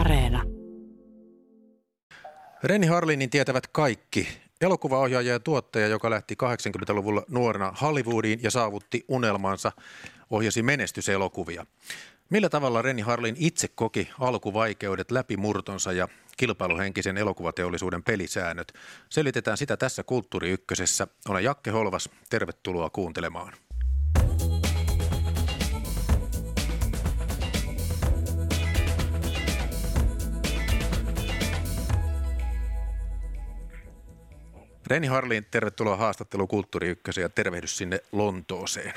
Areena. Renny Harlinin tietävät kaikki. Elokuvaohjaaja ja tuottaja, joka lähti 80-luvulla nuorena Hollywoodiin ja saavutti unelmansa, ohjasi menestyselokuvia. Millä tavalla Renny Harlin itse koki alkuvaikeudet, läpimurtonsa ja kilpailuhenkisen elokuvateollisuuden pelisäännöt? Selitetään sitä tässä Kulttuuri Ykkösessä. Olen Jakke Holvas, tervetuloa kuuntelemaan. Renny Harlin, tervetuloa haastatteluun Kulttuuri Ykköseen ja tervehdys sinne Lontooseen.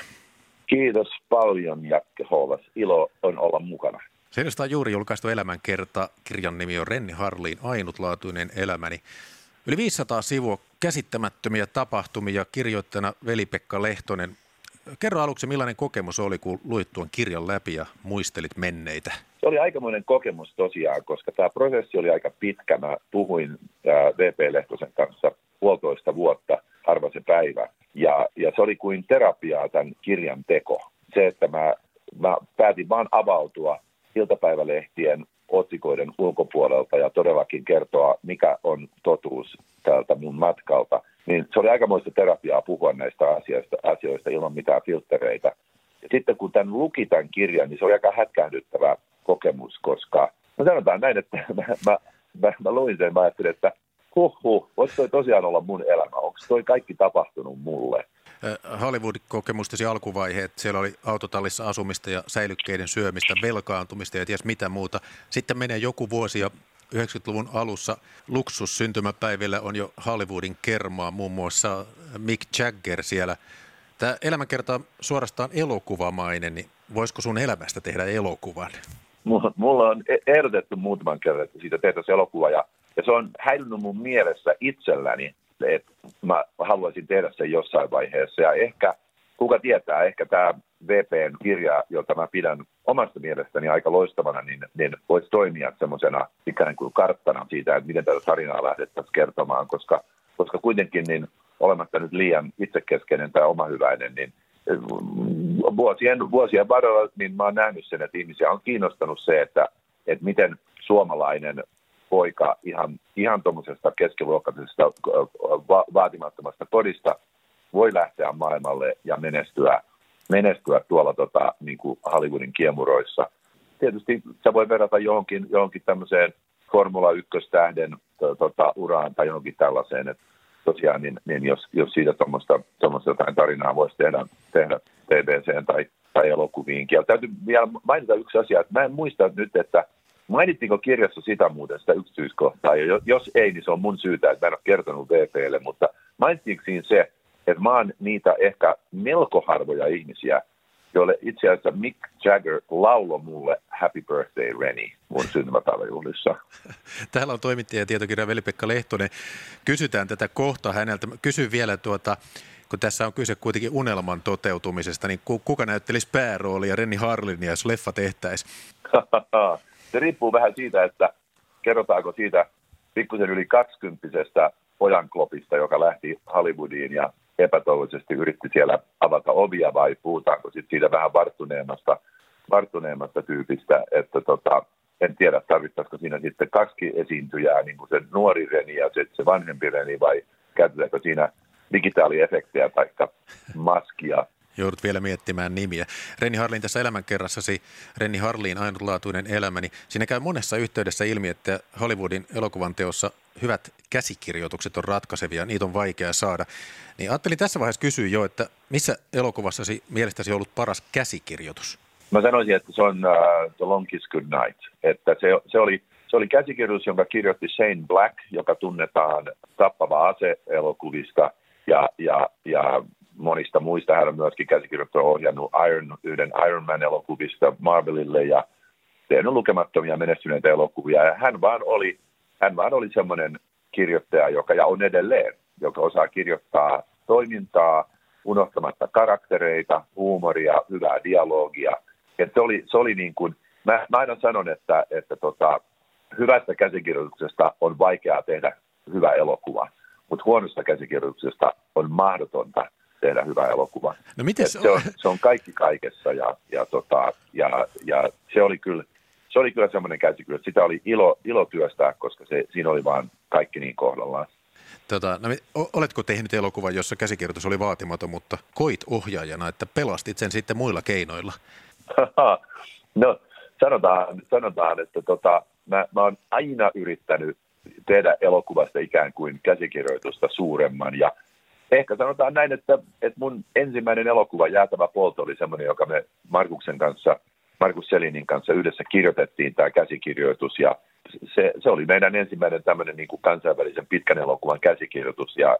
Kiitos paljon, Jakke Holvas. Ilo on olla mukana. Se on juuri julkaistu elämänkerta. Kirjan nimi on Renny Harlin ainutlaatuinen elämäni. Yli 500 sivua käsittämättömiä tapahtumia, kirjoittajana Veli-Pekka Lehtonen. Kerro aluksi, millainen kokemus oli, kun luit tuon kirjan läpi ja muistelit menneitä? Se oli aikamoinen kokemus tosiaan, koska tämä prosessi oli aika pitkä. Mä puhuin V.P. Lehtosen kanssa puolitoista vuotta, harva se päivä. Ja se oli kuin terapiaa tämän kirjan teko. Se, että mä päätin vaan avautua iltapäivälehtien otsikoiden ulkopuolelta ja todellakin kertoa, mikä on totuus tältä mun matkalta. Niin se oli aikamoista terapiaa puhua näistä asioista ilman mitään filttereitä. Ja sitten kun tämän luki tämän kirjan, niin se oli aika hätkähdyttävä kokemus, koska no sanotaan näin, että mä luin sen, mä ajattelin, että voisi toi tosiaan olla mun elämä? Onko toi kaikki tapahtunut mulle? Hollywood-kokemustesi alkuvaiheet, siellä oli autotallissa asumista ja säilykkeiden syömistä, velkaantumista ja ties mitä muuta. Sitten menee joku vuosi ja 90-luvun alussa luksussyntymäpäivillä on jo Hollywoodin kermaa, muun muassa Mick Jagger siellä. Tämä elämänkerta on suorastaan elokuvamainen, niin voisiko sun elämästä tehdä elokuvan? Mulla on ehdotettu muutaman kerran, että siitä tehtäisiin elokuva ja se on häilynyt mun mielessä itselläni, että mä haluaisin tehdä sen jossain vaiheessa. Ja ehkä, kuka tietää, ehkä tämä VP:n kirja, jota mä pidän omasta mielestäni aika loistavana, niin voisi toimia semmoisena ikään kuin karttana siitä, että miten tätä tarinaa lähdettäisiin kertomaan. Koska kuitenkin niin olematta nyt liian itsekeskeinen tai omahyväinen, niin vuosien varrella niin mä oon nähnyt sen, että ihmisiä on kiinnostanut se, että miten suomalainen poika ihan tuommoisesta keskiluokkaisesta vaatimattomasta kodista voi lähteä maailmalle ja menestyä tuolla niin kuin Hollywoodin kiemuroissa. Tietysti se voi verrata johonkin tämmöiseen Formula 1-tähden uraan tai johonkin tällaiseen, että tosiaan niin jos siitä tuommoista jotain tarinaa voisi tehdä TVC:n tai elokuviinkin. Ja täytyy vielä mainita yksi asia, että mä en muista nyt, että mainittiinko kirjassa sitä muuten, sitä yksityiskohtaa, ja jos ei, niin se on mun syytä, että mä en ole kertonut VP:lle, mutta mainittiinko siinä se, että mä oon niitä ehkä melko harvoja ihmisiä, joille itse asiassa Mick Jagger lauloi mulle Happy Birthday Renny mun syntymäpäiväjuhlissa. Täällä on toimittaja ja tietokirja Veli-Pekka Lehtonen. Kysytään tätä kohta häneltä. Kysyn vielä kun tässä on kyse kuitenkin unelman toteutumisesta, niin kuka näyttelisi pääroolia Renny Harlinia, jos leffa tehtäisi? Se riippuu vähän siitä, että kerrotaanko siitä pikkusen yli 20-vuotiaasta pojanklopista, joka lähti Hollywoodiin ja epätoivoisesti yritti siellä avata ovia, vai puhutaanko sitten siitä vähän varttuneemmasta tyypistä, että en tiedä, tarvittaisiko siinä sitten kaksi esiintyjää, niin kuin se nuori Renny ja se vanhempi Renny, vai käytetäänkö siinä digitaaliefektejä tai maskia. Joudut vielä miettimään nimiä. Renny Harlin tässä elämänkerrassasi, Renny Harlin ainutlaatuinen elämäni. Siinä käy monessa yhteydessä ilmi, että Hollywoodin elokuvan teossa hyvät käsikirjoitukset on ratkaisevia, niitä on vaikea saada. Niin ajattelin tässä vaiheessa kysyä jo, että missä elokuvassasi mielestäsi on ollut paras käsikirjoitus? Mä sanoisin, että se on The Longest Good Night. Että se oli käsikirjoitus, jonka kirjoitti Shane Black, joka tunnetaan Tappava ase-elokuvista ja monista muista. Hän on myöskin käsikirjoittanut, ohjannut yhden Iron Man-elokuvista Marvelille ja tehnyt lukemattomia menestyneitä elokuvia. Ja hän vaan oli semmoinen kirjoittaja, ja on edelleen, joka osaa kirjoittaa toimintaa unohtamatta karaktereita, huumoria, hyvää dialogia. Et se oli niin kuin, mä aina sanon, että hyvästä käsikirjoituksesta on vaikeaa tehdä hyvä elokuva, mutta huonosta käsikirjoituksesta on mahdotonta tehdä hyvä elokuva. No, se on kaikki kaikessa ja se oli kyllä se oli kyllä semmoinen käsikirjoitus, että sitä oli ilo työstää, koska siinä oli vaan kaikki niin kohdallaan. Oletko tehnyt elokuvan, jossa käsikirjoitus oli vaatimaton, mutta koit ohjaajana, että pelastit sen sitten muilla keinoilla? No sanotaan että mä oon aina yrittänyt tehdä elokuvasta ikään kuin käsikirjoitusta suuremman ja ehkä sanotaan näin, että mun ensimmäinen elokuva Jäätävä polte oli semmoinen, joka me Markus Selinin kanssa yhdessä kirjoitettiin tämä käsikirjoitus ja se oli meidän ensimmäinen tämmöinen niin kuin kansainvälisen pitkän elokuvan käsikirjoitus ja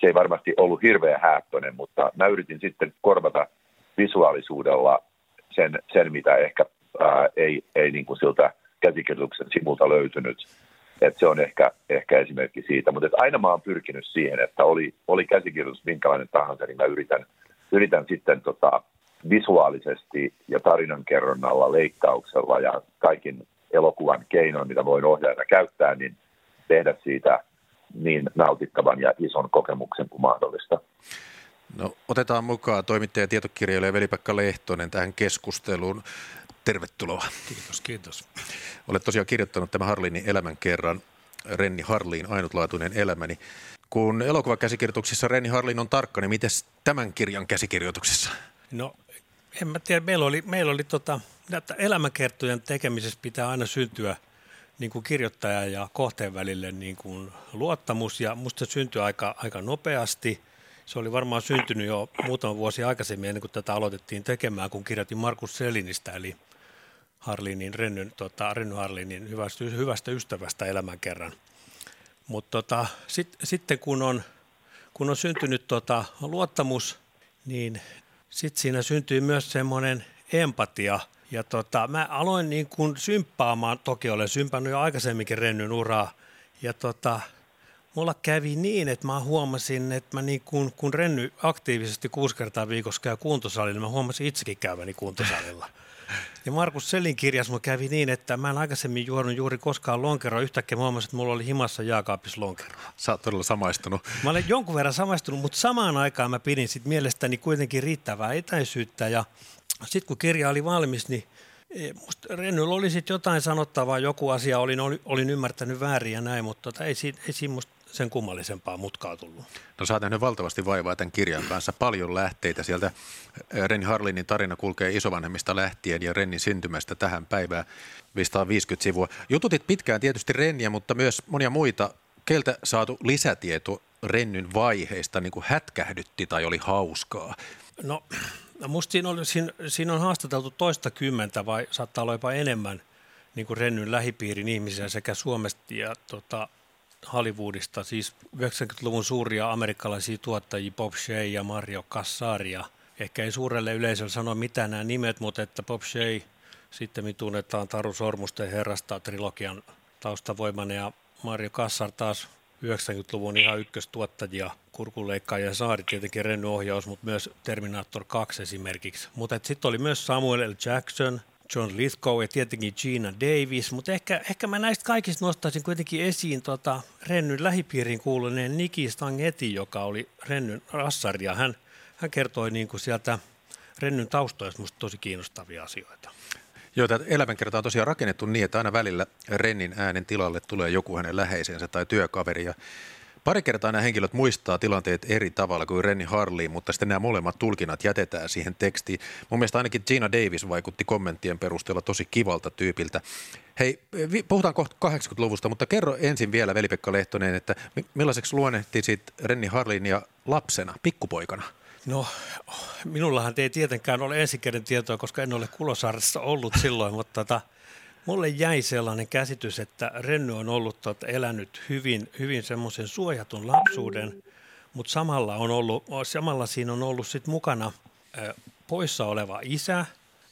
se ei varmasti ollut hirveän hääppöinen, mutta mä yritin sitten korvata visuaalisuudella sen mitä ehkä ei niin kuin siltä käsikirjoituksen sivulta löytynyt. Et se on ehkä esimerkki siitä, mutta aina mä oon pyrkinyt siihen, että oli käsikirjoitus minkälainen tahansa, niin mä yritän sitten visuaalisesti ja tarinankerronnalla, leikkauksella ja kaikin elokuvan keinoin, mitä voin ohjaajana käyttää, niin tehdä siitä niin nautittavan ja ison kokemuksen kuin mahdollista. No, otetaan mukaan toimittaja ja tietokirjailija Veli-Pekka Lehtonen tähän keskusteluun. Tervetuloa. Kiitos. Olet tosiaan kirjoittanut tämän Harlinin elämän kerran, Renny Harlin, ainutlaatuinen elämäni. Kun elokuvakäsikirjoituksissa Renny Harlin on tarkka, niin miten tämän kirjan käsikirjoituksessa? No, en mä tiedä. Meillä oli elämänkertojen tekemisessä pitää aina syntyä niin kuin kirjoittajan ja kohteen välille niin kuin luottamus, ja musta se syntyi aika nopeasti. Se oli varmaan syntynyt jo muutama vuosi aikaisemmin, ennen kuin tätä aloitettiin tekemään, kun kirjoitin Markus Selinistä, eli Renny Harlinin hyvästä ystävästä elämän kerran. Mutta sitten kun on syntynyt luottamus, niin sitten siinä syntyi myös semmoinen empatia. Ja mä aloin niin kuin symppaamaan, toki olen symppannut jo aikaisemminkin Rennyn uraa. Ja mulla kävi niin, että mä huomasin, että mä niin kun Renny aktiivisesti 6 kertaa viikossa käy kuntosalilla, mä huomasin itsekin käyväni kuntosalilla. Ja Markus Selin kirjassa mä kävi niin, että mä en aikaisemmin juonut juuri koskaan lonkeroa. Yhtäkkiä mä huomasin, että mulla oli himassa jääkaapissa lonkeroa. Sä oot todella samaistunut. Mä olen jonkun verran samaistunut, mutta samaan aikaan mä pidin sit mielestäni kuitenkin riittävää etäisyyttä. Ja sitten kun kirja oli valmis, niin musta Rennyllä oli sitten jotain sanottavaa. Joku asia olin ymmärtänyt väärin ja näin, mutta ei siinä musta sen kummallisempaa mutkaa tullut. No sä oot nähnyt valtavasti vaivaa tämän kirjan kanssa. Paljon lähteitä sieltä. Renny Harlinin tarina kulkee isovanhemmista lähtien ja Rennin syntymästä tähän päivään 550 sivua. Jututit pitkään tietysti Renniä, mutta myös monia muita. Keltä saatu lisätieto Rennyn vaiheista niin kuin hätkähdytti tai oli hauskaa? No musta siinä on haastateltu 20 vai saattaa olla jopa enemmän niin kuin Rennyn lähipiirin ihmisiä sekä Suomesta ja Hollywoodista, siis 90-luvun suuria amerikkalaisia tuottajia, Bob Shea ja Mario Kassar, ja ehkä ei suurelle yleisölle sano mitään nämä nimet, mutta että Bob Shea sitten tunnetaan Taru Sormusten herrasta trilogian taustavoimana, ja Mario Kassar taas 90-luvun ihan ykköstuottajia, Kurkunleikkaajien saari, tietenkin Renny ohjaus, mutta myös Terminator 2 esimerkiksi. Mutta sitten oli myös Samuel L. Jackson, John Lithgow ja tietenkin Gina Davis, mutta ehkä mä näistä kaikista nostaisin kuitenkin esiin Rennyn lähipiiriin kuuluneen Niki Stangetti, joka oli Rennyn rassari, ja hän kertoi niin kuin sieltä Rennyn taustoista musta tosi kiinnostavia asioita. Joo, tämä elämänkerta on tosiaan rakennettu niin, että aina välillä Rennin äänen tilalle tulee joku hänen läheisensä tai työkaveri, ja pari kertaa nämä henkilöt muistaa tilanteet eri tavalla kuin Renny Harlin, mutta sitten nämä molemmat tulkinnat jätetään siihen tekstiin. Mun mielestä ainakin Gina Davis vaikutti kommenttien perusteella tosi kivalta tyypiltä. Hei, puhutaan kohta 80-luvusta, mutta kerro ensin vielä Veli-Pekka Lehtonen, että millaiseksi luonnehtisit Renny Harlinia lapsena, pikkupoikana? No, minullahan ei tietenkään ole ensikäden tietoa, koska en ole Kulosaaressa ollut silloin, mutta mulle jäi sellainen käsitys, että Renny on ollut elänyt hyvin semmoisen suojatun lapsuuden, mutta samalla siinä on ollut sit mukana poissa oleva isä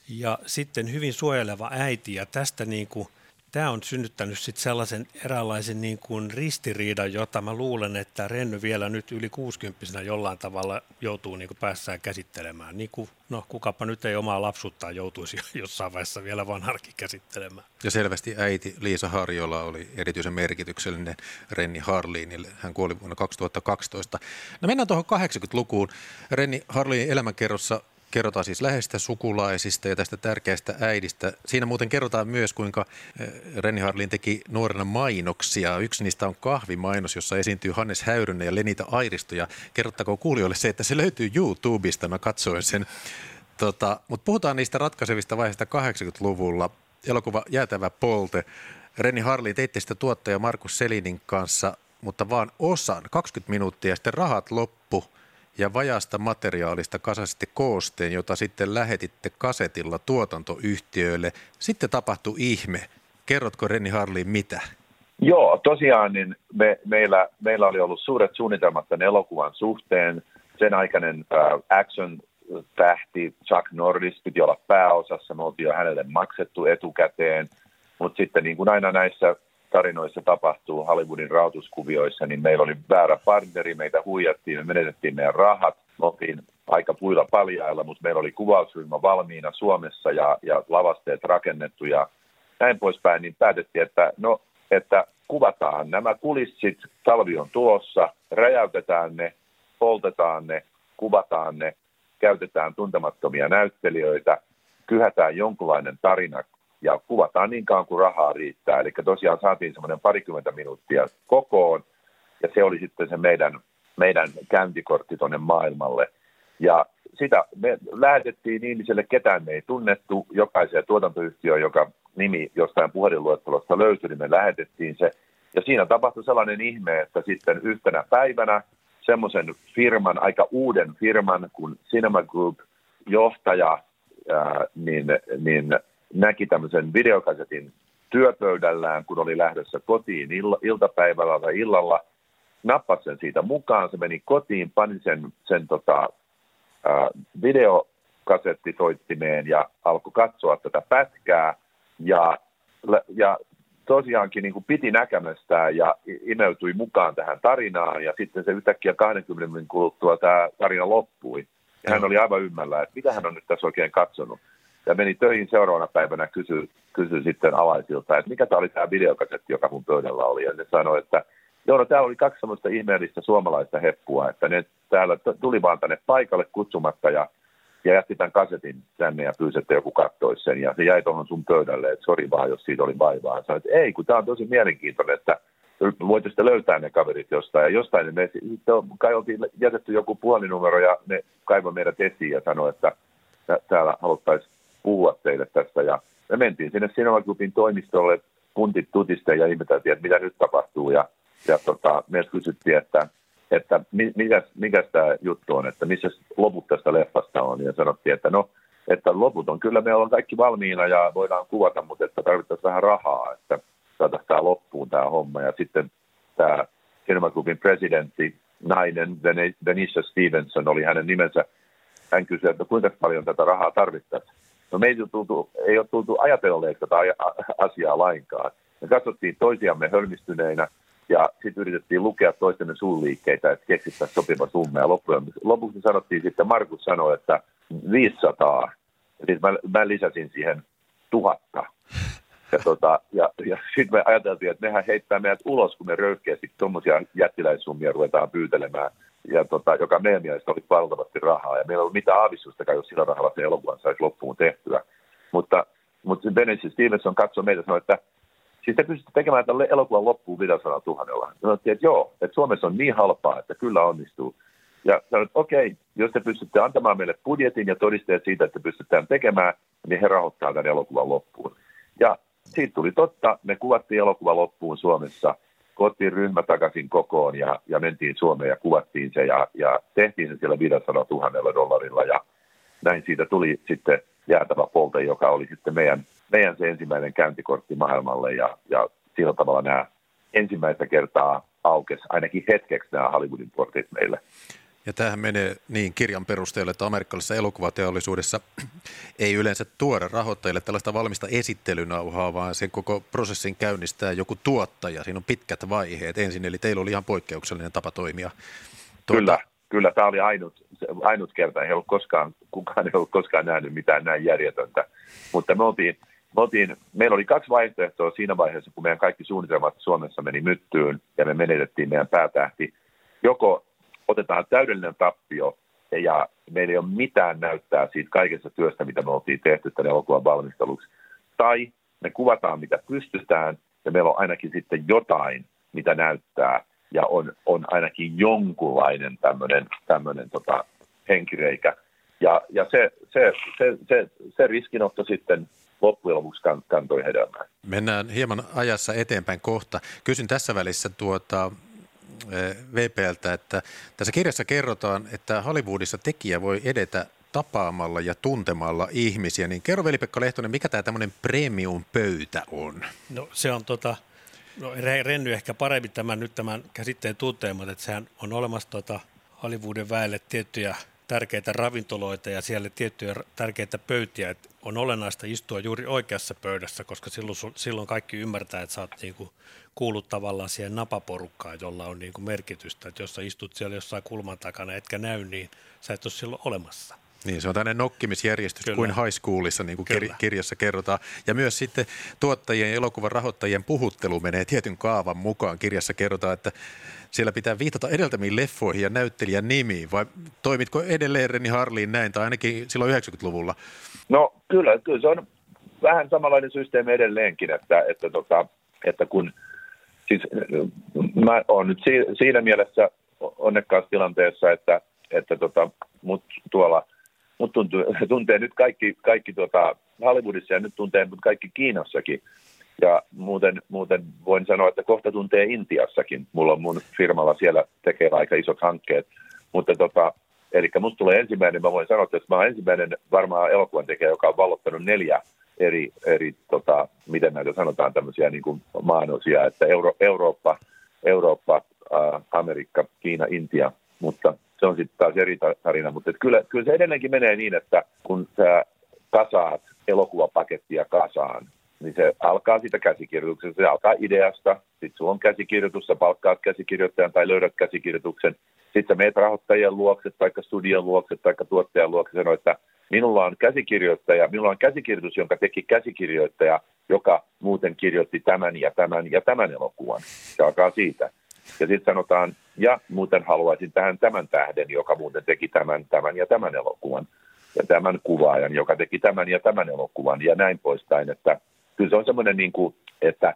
ja sitten hyvin suojeleva äiti. Ja tästä niinku, tämä on synnyttänyt sit sellaisen eräänlaisen niinku ristiriidan, jota mä luulen, että Renny vielä nyt yli 60-vuotiaana jollain tavalla joutuu niinku päässään käsittelemään. Niinku, no kukapa nyt ei omaa lapsuuttaan joutuisi jossain vaiheessa vielä vanharkin käsittelemään. Ja selvästi äiti Liisa Harjola oli erityisen merkityksellinen Renny Harlinille. Hän kuoli vuonna 2012. No mennään tuohon 80-lukuun. Renny Harlinin elämänkerrossa Kerrotaan siis läheisistä sukulaisista ja tästä tärkeästä äidistä. Siinä muuten kerrotaan myös, kuinka Renny Harlin teki nuorena mainoksia. Yksi niistä on kahvimainos, jossa esiintyy Hannes Häyrynen ja Lenita Airisto. Ja kerrottakoon kuulijoille se, että se löytyy YouTubesta. Mä katsoin sen. Mutta puhutaan niistä ratkaisevista vaiheista 80-luvulla. Elokuva Jäätävä polte. Renny Harlin teitte sitä tuottaja Markus Selinin kanssa, mutta vaan osan, 20 minuuttia, sitten rahat loppu. Ja vajaasta materiaalista kasasitte koosteen, jota sitten lähetitte kasetilla tuotantoyhtiöille. Sitten tapahtui ihme. Kerrotko Renny Harlin mitä? Joo, tosiaan niin meillä oli ollut suuret suunnitelmat tämän elokuvan suhteen. Sen aikainen action-tähti Chuck Norris piti olla pääosassa. Me oltiin jo hänelle maksettu etukäteen. Mutta sitten niin kuin aina näissä tarinoissa tapahtuu Hollywoodin rahoituskuvioissa, niin meillä oli väärä partneri, meitä huijattiin, me menetettiin meidän rahat, me oltiin aika puilla paljailla, mutta meillä oli kuvausryhmä valmiina Suomessa ja lavasteet rakennettu ja näin poispäin, niin päätettiin, että kuvataan nämä kulissit, talvi on tulossa, räjäytetään ne, poltetaan ne, kuvataan ne, käytetään tuntemattomia näyttelijöitä, kyhätään jonkunlainen tarina, ja kuvataan niin kauan kuin rahaa riittää. Eli tosiaan saatiin semmoinen parikymmentä minuuttia kokoon. Ja se oli sitten se meidän käyntikortti tuonne maailmalle. Ja sitä me lähetettiin ihmiselle, ketään me ei tunnettu. Jokaiseen tuotantoyhtiöön, joka nimi jostain puhelinluettelosta löytyi, niin me lähetettiin se. Ja siinä tapahtui sellainen ihme, että sitten yhtenä päivänä semmoisen firman, aika uuden firman, kun Cinema Group johtaja, näki tämmöisen videokasetin työpöydällään, kun oli lähdössä kotiin iltapäivällä tai illalla. Nappasi sen siitä mukaan, se meni kotiin, pani sen videokasettitoittimeen ja alkoi katsoa tätä pätkää. Ja tosiaankin niin kuin piti näkemästään ja imeutui mukaan tähän tarinaan. Ja sitten se yhtäkkiä 20 minuutin kuluttua tämä tarina loppui. Ja hän oli aivan ymmällä, että mitä hän on nyt tässä oikein katsonut. Ja meni töihin seuraavana päivänä, kysyi sitten alaisilta, että mikä tämä oli tämä videokasetti, joka mun pöydällä oli. Ja ne sanoi, että joo, no täällä oli kaksi semmoista ihmeellistä suomalaista heppua, että ne täällä tuli vaan tänne paikalle kutsumatta ja jätti tämän kasetin tänne ja pyysi, että joku katsoisi sen. Ja se jäi tuohon sun pöydälle, että sori vaan, jos siitä oli vaivaa. Sanoin, että ei, kun tämä on tosi mielenkiintoinen, että voitte sitten löytää ne kaverit jostain. Ja jostain me sitten kai oltiin jätetty joku puhelinnumero ja ne kaivoi meidät esiin ja sanoi, että täällä haluttaisiin puhua teille tästä. Ja me mentiin sinne Cinema Groupin toimistolle puntit tutisten ja ihmeteltiin, että mitä nyt tapahtuu. Ja me kysyttiin, että mikä tämä juttu on, että missä loput tästä leffasta on. Ja sanottiin, että no, että loput on kyllä, me ollaan kaikki valmiina ja voidaan kuvata, mutta että tarvittaisiin vähän rahaa, että saataisiin tämä loppuun tämä homma. Ja sitten tämä Cinema Groupin presidentti, nainen, Venetia Stevenson oli hänen nimensä. Hän kysyi, että kuinka paljon tätä rahaa tarvittaisiin. No me ei ole tultu ajatelleeksi tätä asiaa lainkaan. Me katsottiin toisiamme hölmistyneinä ja sitten yritettiin lukea toistemme suunliikkeitä, että keksittäisiin sopiva summa. Ja lopuksi sanottiin sitten, Markus sanoi, että 500. Eli mä lisäsin siihen 1000. Ja sitten me ajateltiin, että nehän heittää meidät ulos, kun me röyhkeästi tuommoisia jättiläissummia ruvetaan pyytelemään. Ja joka meidän mielestä oli valtavasti rahaa. Ja meillä ei ollut mitään aavistustakaan, jos sillä rahalla se elokuvan saisi loppuun tehtyä. Mutta Venice Stevenson katsoi meitä ja sanoi, että siis te pystytte tekemään tälle elokuvan loppuun 500 000. Sanottiin, että joo, että Suomessa on niin halpaa, että kyllä onnistuu. Ja sanoin, että okei, jos te pystytte antamaan meille budjetin ja todisteet siitä, että pystytään tekemään, niin he rahoittaa tämän elokuvan loppuun. Ja siitä tuli totta, me kuvattiin elokuva loppuun Suomessa. Kotiin ryhmä takaisin kokoon ja mentiin Suomeen ja kuvattiin se ja tehtiin se siellä $500,000 ja näin siitä tuli sitten Jäätävä polte, joka oli sitten meidän se ensimmäinen käyntikortti maailmalle ja sillä tavalla nämä ensimmäistä kertaa aukesi ainakin hetkeksi nämä Hollywoodin portit meille. Ja tämähän menee niin kirjan perusteella, että amerikkalaisessa elokuvateollisuudessa ei yleensä tuoda rahoittajille tällaista valmista esittelynauhaa, vaan sen koko prosessin käynnistää joku tuottaja. Siinä on pitkät vaiheet ensin, eli teillä oli ihan poikkeuksellinen tapa toimia. Kyllä, tämä oli ainut kerta. Kukaan ei ollut koskaan nähnyt mitään näin järjetöntä. Mutta meillä oli kaksi vaihtoehtoa siinä vaiheessa, kun meidän kaikki suunnitelmat Suomessa meni myttyyn ja me menetettiin meidän päätähti. Joko otetaan täydellinen tappio ja meillä ei ole mitään näyttää siitä kaikesta työstä, mitä me oltiin tehty tänne elokuvan valmisteluksi. Tai me kuvataan, mitä pystytään, ja meillä on ainakin sitten jotain, mitä näyttää, ja on ainakin jonkunlainen tämmöinen henkireikä. Ja se riskinotto sitten loppujen lopuksi kantoi hedelmää. Mennään hieman ajassa eteenpäin kohta. Kysyn tässä välissä VP:ltä, että tässä kirjassa kerrotaan, että Hollywoodissa tekijä voi edetä tapaamalla ja tuntemalla ihmisiä. Niin kerro Veli-Pekka Lehtonen, mikä tämä tämmöinen premium-pöytä on? No se on Renny ehkä paremmin tämän käsitteen tunteen, mutta että sehän on olemassa Hollywoodin väelle tiettyjä tärkeitä ravintoloita ja siellä tiettyjä tärkeitä pöytiä, että on olennaista istua juuri oikeassa pöydässä, koska silloin kaikki ymmärtää, että sä oot niinku kuullut tavallaan siihen napaporukkaan, jolla on niinku merkitystä, että jos sä istut siellä jossain kulman takana etkä näy, niin sä et ole silloin olemassa. Niin, se on tämmöinen nokkimisjärjestys Kyllä. kuin high schoolissa, niin kuin kirjassa kerrotaan. Ja myös sitten tuottajien ja elokuvan rahoittajien puhuttelu menee tietyn kaavan mukaan. Kirjassa kerrotaan, että siellä pitää viitata edeltämiin leffoihin ja näyttelijän nimiin. Vai toimitko edelleen Renny Harlin näin, tai ainakin silloin 90-luvulla? No kyllä se on vähän samanlainen systeemi edelleenkin, että kun siis mä oon nyt siinä mielessä onnekkaassa tilanteessa, että mut tuolla mut tuntee nyt kaikki Hollywoodissa ja nyt tuntee mut kaikki Kiinassakin. Ja muuten voin sanoa, että kohta tuntee Intiassakin. Mulla on mun firmalla siellä tekee aika isot hankkeet. Mutta elikkä musta tulee ensimmäinen, mä voin sanoa, että mä oon ensimmäinen varmaan elokuvan tekijä, joka on vallottanut 4 eri miten näitä sanotaan, tämmöisiä niin kuin maanosia, että Eurooppa, Amerikka, Kiina, Intia, mutta se on sitten taas eri tarina, mutta kyllä se edelleenkin menee niin, että kun sä kasaat elokuvapakettia kasaan, niin se alkaa siitä käsikirjoituksesta, se alkaa ideasta, sitten sulla on käsikirjoitus, sä palkkaat käsikirjoittajan tai löydät käsikirjoituksen, sitten sä meet rahoittajien luokse, tai studion luokse, tai tuottajan luokse, sanoo, että minulla on käsikirjoitus, jonka teki käsikirjoittaja, joka muuten kirjoitti tämän ja tämän ja tämän elokuvan. Se alkaa siitä. Ja sitten sanotaan, ja muuten haluaisin tähän tämän tähden, joka muuten teki tämän, tämän ja tämän elokuvan. Ja tämän kuvaajan, joka teki tämän ja tämän elokuvan. Ja näin poispäin. Että kyllä se on semmoinen, niin kuin, että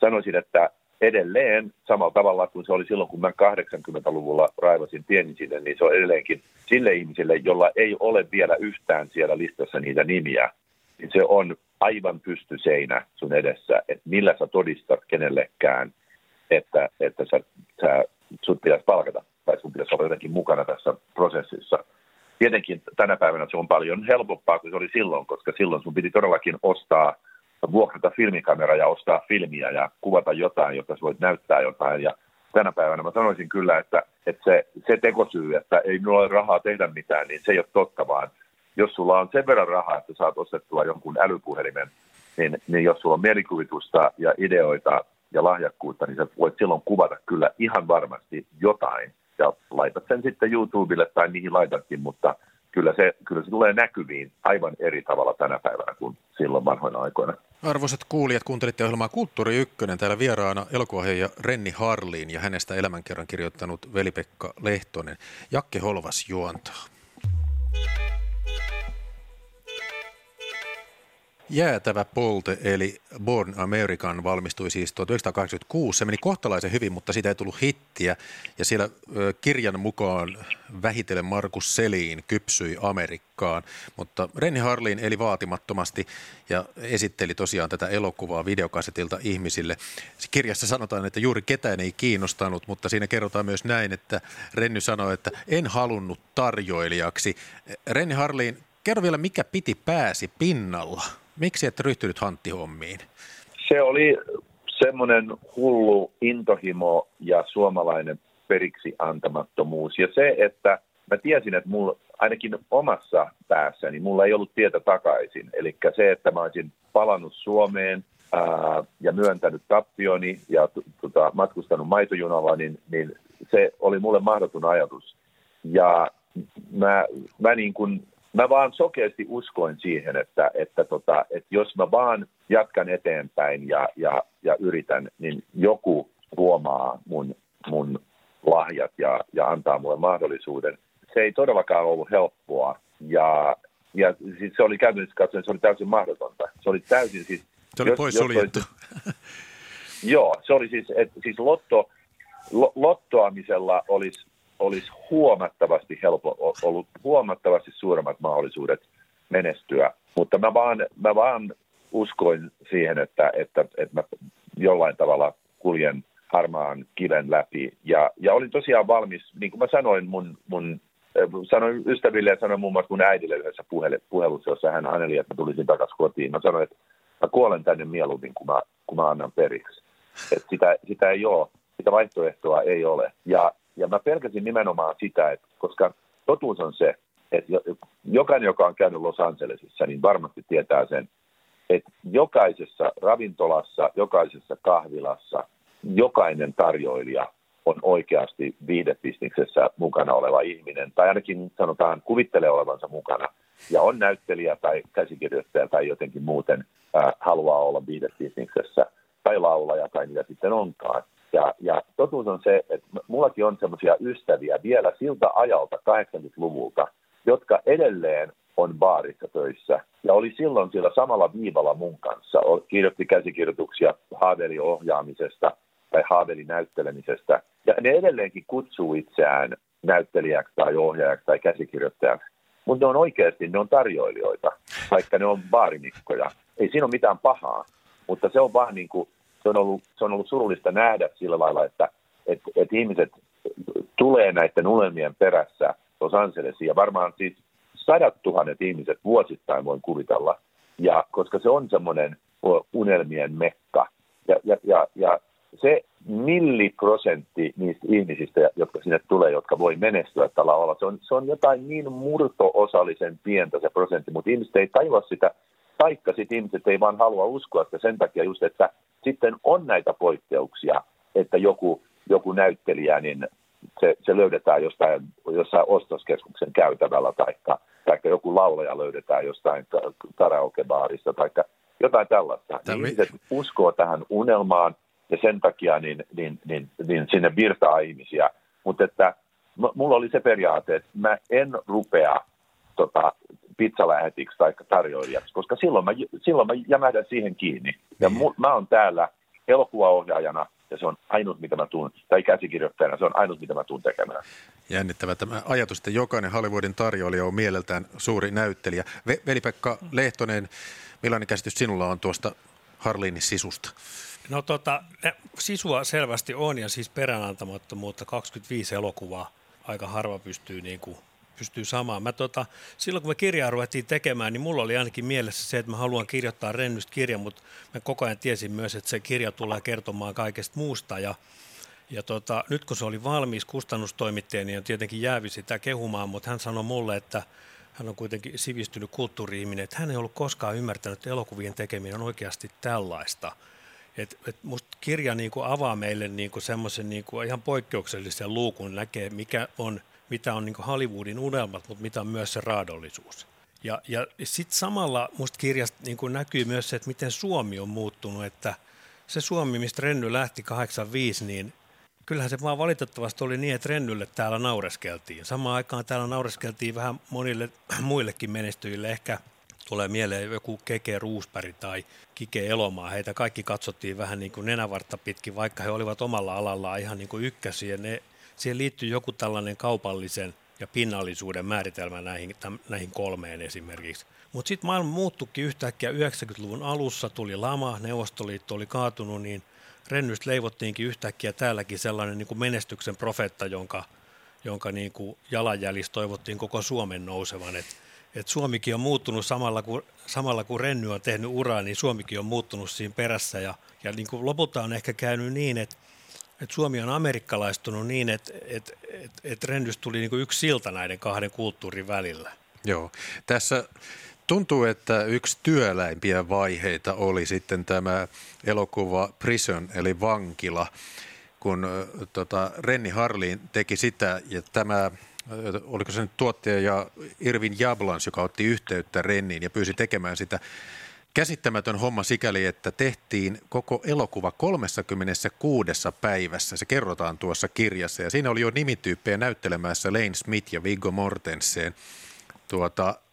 sanoisin, että edelleen samalla tavalla kuin se oli silloin, kun mä 80-luvulla raivasin Tienisille, niin se on edelleenkin sille ihmisille, jolla ei ole vielä yhtään siellä listassa niitä nimiä. Niin se on aivan pystyseinä sun edessä, että millä sä todistat kenellekään, että sut pitäisi palkata tai sun pitäisi olla jotenkin mukana tässä prosessissa. Tietenkin tänä päivänä se on paljon helpompaa kuin se oli silloin, koska silloin sun piti todellakin vuokrata filmikamera ja ostaa filmiä ja kuvata jotain, jotta sä voit näyttää jotain. Ja tänä päivänä mä sanoisin kyllä, että se tekosyy, että ei minulla ole rahaa tehdä mitään, niin se ei ole totta, vaan jos sulla on sen verran rahaa, että saat ostettua jonkun älypuhelimen, niin jos sulla on mielikuvitusta ja ideoita ja lahjakkuutta, niin sä voit silloin kuvata kyllä ihan varmasti jotain. Ja laitat sen sitten YouTubelle tai mihin laitatkin, mutta kyllä se tulee näkyviin aivan eri tavalla tänä päivänä kuin silloin vanhoina aikoina. Arvoisat kuulijat, kuuntelitte ohjelmaa Kulttuuri Ykkönen. Täällä vieraana elokuvaohjaaja Renny Harlin ja hänestä elämänkerran kirjoittanut Veli-Pekka Lehtonen. Jakke Holvas juontaa. Jäätävä polte eli Born American valmistui siis 1986. Se meni kohtalaisen hyvin, mutta siitä ei tullut hittiä. Ja siellä kirjan mukaan vähitellen Markus Selin kypsyi Amerikkaan. Mutta Renny Harlin eli vaatimattomasti ja esitteli tosiaan tätä elokuvaa videokasetilta ihmisille. Kirjassa sanotaan, että juuri ketään ei kiinnostanut, mutta siinä kerrotaan myös näin, että Renny sanoi, että en halunnut tarjoilijaksi. Renny Harlin, kerro vielä, mikä piti pääsi pinnalla? Miksi et ryhtynyt hanttihommiin? Se oli semmoinen hullu intohimo ja suomalainen periksi antamattomuus. Ja se, että mä tiesin, että mulla, ainakin omassa päässäni, mulla ei ollut tietä takaisin. Eli se, että mä olisin palannut Suomeen ja myöntänyt tappioni ja matkustanut maitojunalla, niin se oli mulle mahdoton ajatus. Ja mä niin kuin... Mä vaan sokeasti uskoin siihen, että jos mä vaan jatkan eteenpäin ja yritän, niin joku huomaa mun lahjat ja antaa mulle mahdollisuuden. se ei todellakaan ollut helppoa. Ja siis se oli käytännössä katsoen, se oli täysin mahdotonta. Se oli täysin siis... Se oli poissuljettu. Joo, se oli siis, että siis lottoamisella olisi huomattavasti ollut huomattavasti suuremmat mahdollisuudet menestyä. Mutta mä vaan uskoin siihen, että mä jollain tavalla kuljen harmaan kiven läpi. Ja olin tosiaan valmis, niin kuin mä sanoin sanoin ystäville ja sanoin muun muassa mun äidille yhdessä puhelussa, jossa hän aneli, että mä tulisin takaisin kotiin. Mä sanoin, että mä kuolen tänne mieluummin, kun mä annan periksi. Että sitä ei ole, sitä vaihtoehtoa ei ole. Ja mä pelkäsin nimenomaan sitä, että koska totuus on se, että jokainen, joka on käynyt Los Angelesissa, niin varmasti tietää sen, että jokaisessa ravintolassa, jokaisessa kahvilassa, jokainen tarjoilija on oikeasti viihdebisniksessä mukana oleva ihminen, tai ainakin sanotaan kuvittelee olevansa mukana, ja on näyttelijä tai käsikirjoittaja tai jotenkin muuten haluaa olla viihdebisniksessä, tai laulaja tai mitä sitten onkaan. Ja totuus on se, että mullakin on semmoisia ystäviä vielä siltä ajalta 80-luvulta, jotka edelleen on baarissa töissä ja oli silloin sillä samalla viivalla mun kanssa. Kirjoitti käsikirjoituksia haaveili ohjaamisesta tai haaveili näyttelemisestä. Ja ne edelleenkin kutsuu itseään näyttelijäksi tai ohjaajaksi tai käsikirjoittajaksi. Mutta ne on oikeasti, ne on tarjoilijoita, vaikka ne on baarimikkoja. Ei siinä ole mitään pahaa, mutta se on vaan niin kuin, se on ollut surullista nähdä sillä lailla, että ihmiset tulee näiden unelmien perässä Los Angelesiin ja varmaan siis 100 000 ihmiset vuosittain voin kuvitella, ja koska se on semmoinen unelmien mekka. Ja se milliprosentti niistä ihmisistä, jotka sinne tulee, jotka voi menestyä tällä alalla, se on jotain niin murto-osallisen pientä se prosentti, mutta ihmiset ei tajua sitä, taikka sitten ihmiset ei vaan halua uskoa sitä sen takia just, että sitten on näitä poikkeuksia, että joku näyttelijä, niin se löydetään jossain ostoskeskuksen käytävällä, tai joku laulaja löydetään jostain karaokebaarista, tai jotain tällaista. Niin ihmiset uskoo tähän unelmaan, ja sen takia niin sinne virtaa ihmisiä. Mutta että mulla oli se periaate, että mä en rupea pizzalähetiksi tai tarjoilijaksi, koska silloin mä jämähdän siihen kiinni. Ja mä oon täällä elokuvaohjaajana, ja se on ainut, mitä mä tuun, tai käsikirjoittajana, se on ainut, mitä mä tuun tekemään. Jännittävä tämä ajatus, että jokainen Hollywoodin tarjoilija on mieleltään suuri näyttelijä. Veli-Pekka Lehtonen, millainen käsitys sinulla on tuosta Harlinin sisusta? No sisua selvästi on, ja siis peräänantamattomuutta 25 elokuvaa aika harva pystyy niin kuin pystyy samaan. Silloin kun me kirjaa ruvettiin tekemään, niin mulla oli ainakin mielessä se, että mä haluan kirjoittaa rennystä kirjan, mutta mä koko ajan tiesin myös, että se kirja tulee kertomaan kaikesta muusta. Ja nyt kun se oli valmis kustannustoimittaja, niin on tietenkin jäävi sitä kehumaan, mutta hän sanoi mulle, että hän on kuitenkin sivistynyt kulttuuri-ihminen, että hän ei ollut koskaan ymmärtänyt, että elokuvien tekeminen on oikeasti tällaista. Et musta kirja niin kuin avaa meille niin kuin semmoisen niin kuin ihan poikkeuksellisen luukun, näkee mitä on niin kuin Hollywoodin unelmat, mutta mitä on myös se raadollisuus. Ja sitten samalla musta kirjasta niin kuin näkyy myös se, että miten Suomi on muuttunut, että se Suomi, mistä Renny lähti 85, niin kyllähän se vaan valitettavasti oli niin, että Rennylle täällä naureskeltiin. Samaan aikaan täällä naureskeltiin vähän monille muillekin menestyjille. Ehkä tulee mieleen joku Keke Ruuspäri tai Kike Elomaa. Heitä kaikki katsottiin vähän niin kuin nenävartta pitkin, vaikka he olivat omalla alallaan ihan niin kuin ykkösiä. Siihen liittyy joku tällainen kaupallisen ja pinnallisuuden määritelmä näihin kolmeen esimerkiksi. Mutta sitten maailma muuttukin yhtäkkiä. 90-luvun alussa tuli lama, Neuvostoliitto oli kaatunut, niin Rennystä leivottiinkin yhtäkkiä täälläkin sellainen niin kuin menestyksen profeetta, jonka niin kuin jalanjäljissä toivottiin koko Suomen nousevan. Et Suomikin on muuttunut samalla kun Renny on tehnyt uraa, niin Suomikin on muuttunut siinä perässä. Ja niin kuin lopulta on ehkä käynyt niin, että Suomi on amerikkalaistunut niin, että Rennystä tuli niin kuin yksi silta näiden kahden kulttuurin välillä. Joo. Tässä tuntuu, että yksi työläimpiä vaiheita oli sitten tämä elokuva Prison, eli vankila, kun Renny Harlin teki sitä, ja tämä, oliko se nyt tuottaja Irvin Jablans, joka otti yhteyttä Renniin ja pyysi tekemään sitä käsittämätön homma sikäli, että tehtiin koko elokuva 36 päivässä. Se kerrotaan tuossa kirjassa ja siinä oli jo nimityyppejä näyttelemässä Lane Smith ja Viggo Mortensen.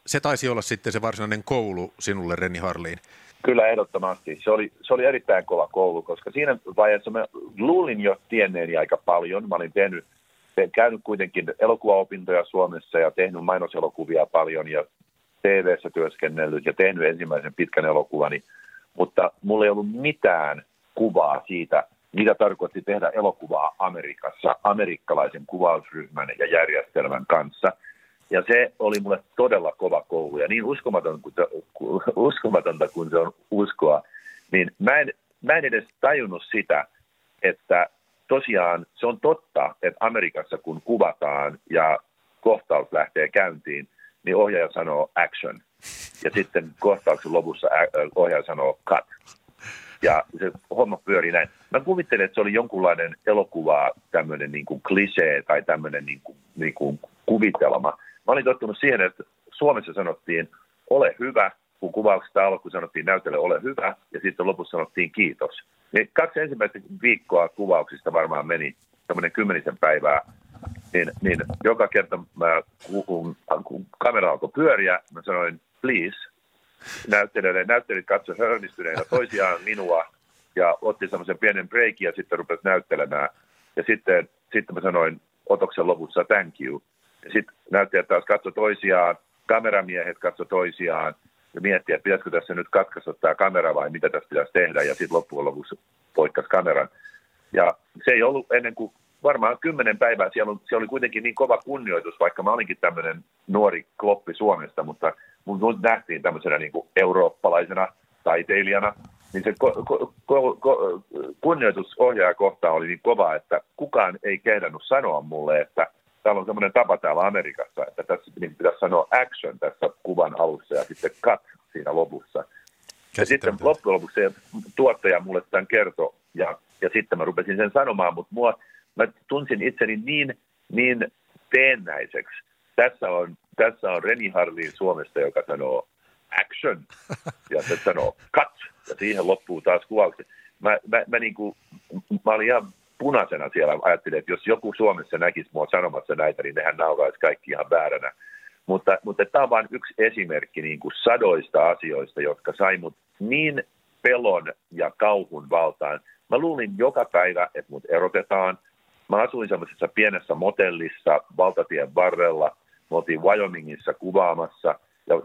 Se taisi olla sitten se varsinainen koulu sinulle, Renny Harlin. Kyllä, ehdottomasti. Se oli erittäin kova koulu, koska siinä vaiheessa mä luulin jo tienneeni aika paljon. Mä olin käynyt kuitenkin elokuvaopintoja Suomessa ja tehnyt mainoselokuvia paljon ja TV-ssä työskennellyt ja tehnyt ensimmäisen pitkän elokuvani, mutta mulla ei ollut mitään kuvaa siitä, mitä tarkoitti tehdä elokuvaa Amerikassa, amerikkalaisen kuvausryhmän ja järjestelmän kanssa. Ja se oli mulle todella kova koulu ja niin uskomatonta kuin se on uskoa, niin mä en edes tajunnut sitä, että tosiaan se on totta, että Amerikassa kun kuvataan ja kohtaus lähtee käyntiin, niin ohjaaja sanoo action. Ja sitten kohtauksen lopussa ohjaaja sanoo cut. Ja se homma pyörii näin. Mä kuvittelen, että se oli jonkunlainen elokuva, tämmöinen niin kuin klisee tai tämmöinen niin kuin kuvitelma. Mä olin tottunut siihen, että Suomessa sanottiin ole hyvä, kun kuvauksesta alkuun sanottiin näytelle ole hyvä, ja sitten lopussa sanottiin kiitos. Niin 2 ensimmäistä viikkoa kuvauksista varmaan meni tämmöinen 10 päivää. Niin joka kerta kun kamera alkoi pyöriä, mä sanoin please. Näyttelijät katsoi hörnistyneenä toisiaan minua ja otti semmoisen pienen breikin ja sitten rupesi näyttelemään. Ja sitten mä sanoin otoksen lopussa thank you. Ja sitten näyttelijät taas katsoi toisiaan, kameramiehet katsoi toisiaan ja miettii, että pitäisikö tässä nyt katkaista tämä kamera vai mitä tässä pitäisi tehdä. Ja sitten loppujen lopussa poikkasi kameran. Ja se ei ollut ennen kuin varmaan 10 päivää. Siellä oli kuitenkin niin kova kunnioitus, vaikka mä olinkin tämmöinen nuori kloppi Suomesta, mutta mun nähtiin tämmöisenä niin kuin eurooppalaisena taiteilijana. Niin se kunnioitus ohjaaja kohtaan oli niin kova, että kukaan ei kehdannut sanoa mulle, että täällä on semmoinen tapa täällä Amerikassa, että tässä niin pitäisi sanoa action tässä kuvan alussa ja sitten cut siinä lopussa. Ja sitten loppujen lopuksi tuottaja mulle tämän kertoi ja sitten mä rupesin sen sanomaan, mutta mä tunsin itseni niin teennäiseksi. Tässä on Renny Harlin Suomesta, joka sanoo action ja se sanoo cut ja siihen loppuu taas kuvaukset. Mä olin ihan punaisena siellä. Ajattelin, että jos joku Suomessa näkisi mua sanomassa näitä, niin nehän nauraisi kaikki ihan vääränä. Mutta tämä on vain yksi esimerkki niin kuin sadoista asioista, jotka sai mut niin pelon ja kauhun valtaan. Mä luulin joka päivä, että mut erotetaan. Mä asuin semmoisessa pienessä motellissa valtatien varrella. Me oltiin Wyomingissa kuvaamassa ja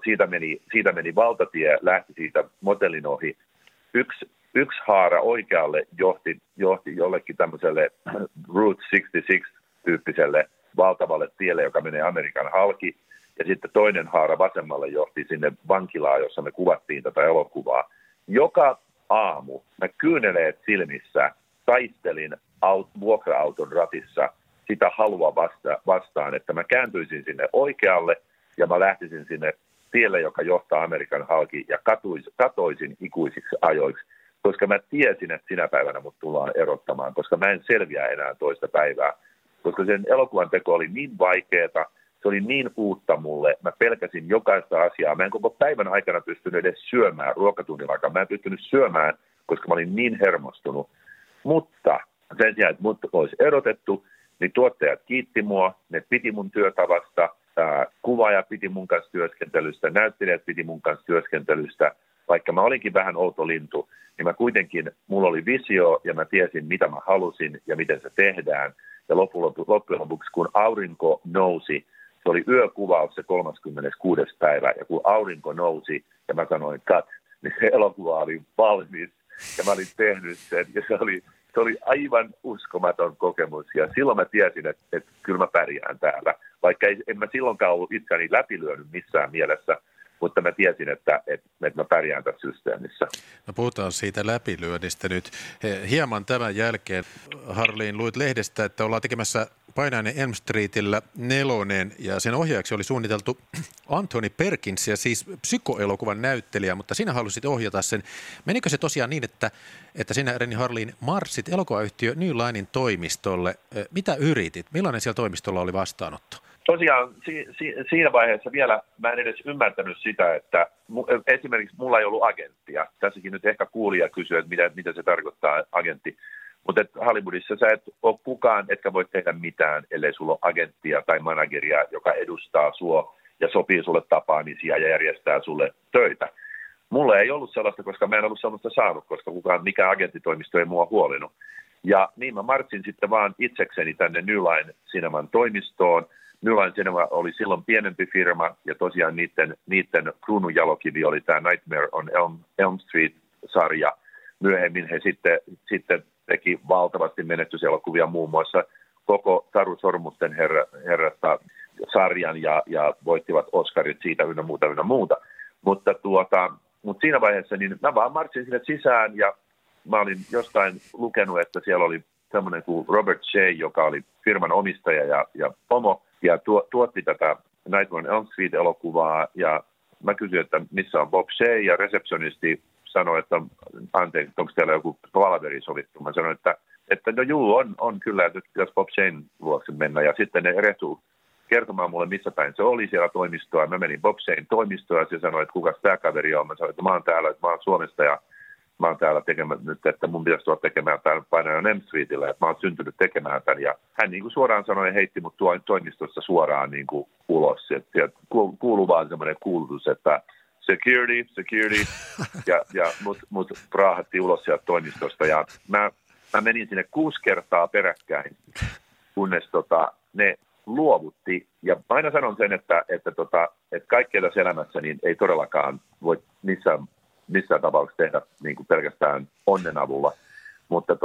siitä meni valtatie, lähti siitä motellin ohi. Yksi haara oikealle johti jollekin tämmöiselle Route 66-tyyppiselle valtavalle tielle, joka menee Amerikan halki. Ja sitten toinen haara vasemmalle johti sinne vankilaan, jossa me kuvattiin tätä elokuvaa. Joka aamu mä kyyneleet silmissä taistelin vuokra-auton ratissa sitä halua vastaan, että mä kääntyisin sinne oikealle ja mä lähtisin sinne tielle, joka johtaa Amerikan halki ja katoisin ikuisiksi ajoiksi, koska mä tiesin, että sinä päivänä mut tullaan erottamaan, koska mä en selviä enää toista päivää, koska sen elokuvan teko oli niin vaikeeta, se oli niin uutta mulle, mä pelkäsin jokaista asiaa, mä en koko päivän aikana pystynyt edes syömään ruokatunnin aikaan, mä en pystynyt syömään, koska mä olin niin hermostunut, mutta sen sijaan, että mut olisi erotettu, niin tuottajat kiitti mua, ne piti mun työtavasta, kuvaaja piti mun kanssa työskentelystä, näyttelijät piti mun kanssa työskentelystä. Vaikka mä olinkin vähän outo lintu, niin mä kuitenkin, mulla oli visio ja mä tiesin, mitä mä halusin ja miten se tehdään. Ja loppujen lopuksi, kun aurinko nousi, se oli yökuvaus se 36. päivä, ja kun aurinko nousi ja mä sanoin cut, niin se elokuva oli valmis ja mä olin tehnyt sen ja se oli aivan uskomaton kokemus ja silloin mä tiesin, että kyllä mä pärjään täällä. Vaikka en mä silloinkaan ollut itseäni läpilyönyt missään mielessä, mutta mä tiesin, että mä pärjään tässä systeemissä. No puhutaan siitä läpilyönnistä nyt. Hieman tämän jälkeen, Harlin, luit lehdestä, että ollaan tekemässä Painainen Elm Streetillä 4 ja sen ohjaajaksi oli suunniteltu Anthony Perkins ja siis psykoelokuvan näyttelijä, mutta sinä halusit ohjata sen. Menikö se tosiaan niin, että sinä, Renny Harlin, marssit elokuvayhtiö New Linen toimistolle? Mitä yritit? Millainen siellä toimistolla oli vastaanotto? tosiaan siinä vaiheessa vielä mä en edes ymmärtänyt sitä, että esimerkiksi mulla ei ollut agenttia. Tässäkin nyt ehkä kuulija kysyy, että mitä se tarkoittaa agentti. Mutta Hollywoodissa sä et ole kukaan, etkä voi tehdä mitään, ellei sulla ole agenttia tai manageria, joka edustaa sua ja sopii sulle tapaamisia ja järjestää sulle töitä. Mulla ei ollut sellaista, koska mä en ollut sellaista saanut, koska mikään agenttitoimisto ei mua huolinut. Ja niin mä marssin sitten vaan itsekseni tänne New Line Cineman toimistoon. New Line Cinema oli silloin pienempi firma, ja tosiaan niiden kruununjalokivi oli tämä Nightmare on Elm Street-sarja. Myöhemmin he sitten teki valtavasti menestyselokuvia, muun muassa koko Taru Sormusten herrasta sarjan, ja voittivat Oscarit siitä ynnä muuta. Mutta siinä vaiheessa niin mä vaan marssin sinne sisään, ja mä olin jostain lukenut, että siellä oli semmoinen kuin Robert Shea, joka oli firman omistaja ja pomo, ja tuotti tätä Night on Elm Street-elokuvaa, ja mä kysyin, että missä on Bob Shea, ja reseptionisti sanoi, että anteeksi, onko teillä joku palaveri sovittu. Mä sanoin, että no juu, on kyllä, että nyt pitäisi Bob Shean luokse mennä, ja sitten ne erehtuu kertomaan mulle, missä päin se oli siellä toimistoa. Mä menin Bob Shean toimistoon, ja se sanoi, että kukas tämä kaveri on. Mä sanoin, että mä oon täällä, että mä oon Suomesta, ja mä oon täällä tekemään nyt, että mun pitäisi tulla tekemään täällä Painajan M-Streetillä, että mä oon syntynyt tekemään tämän. Ja hän niin kuin suoraan sanoi, heitti mut toimistosta suoraan niin kuin ulos. Ja kuului vaan semmoinen kuulutus, että security, ja mut raahattiin ulos sieltä toimistosta. Ja mä menin sinne 6 kertaa peräkkäin, kunnes ne luovutti. Ja mä aina sanon sen, että kaikkea tässä elämässä niin ei todellakaan voi missään tapauksessa tehdä niin kuin pelkästään onnen avulla. Mutta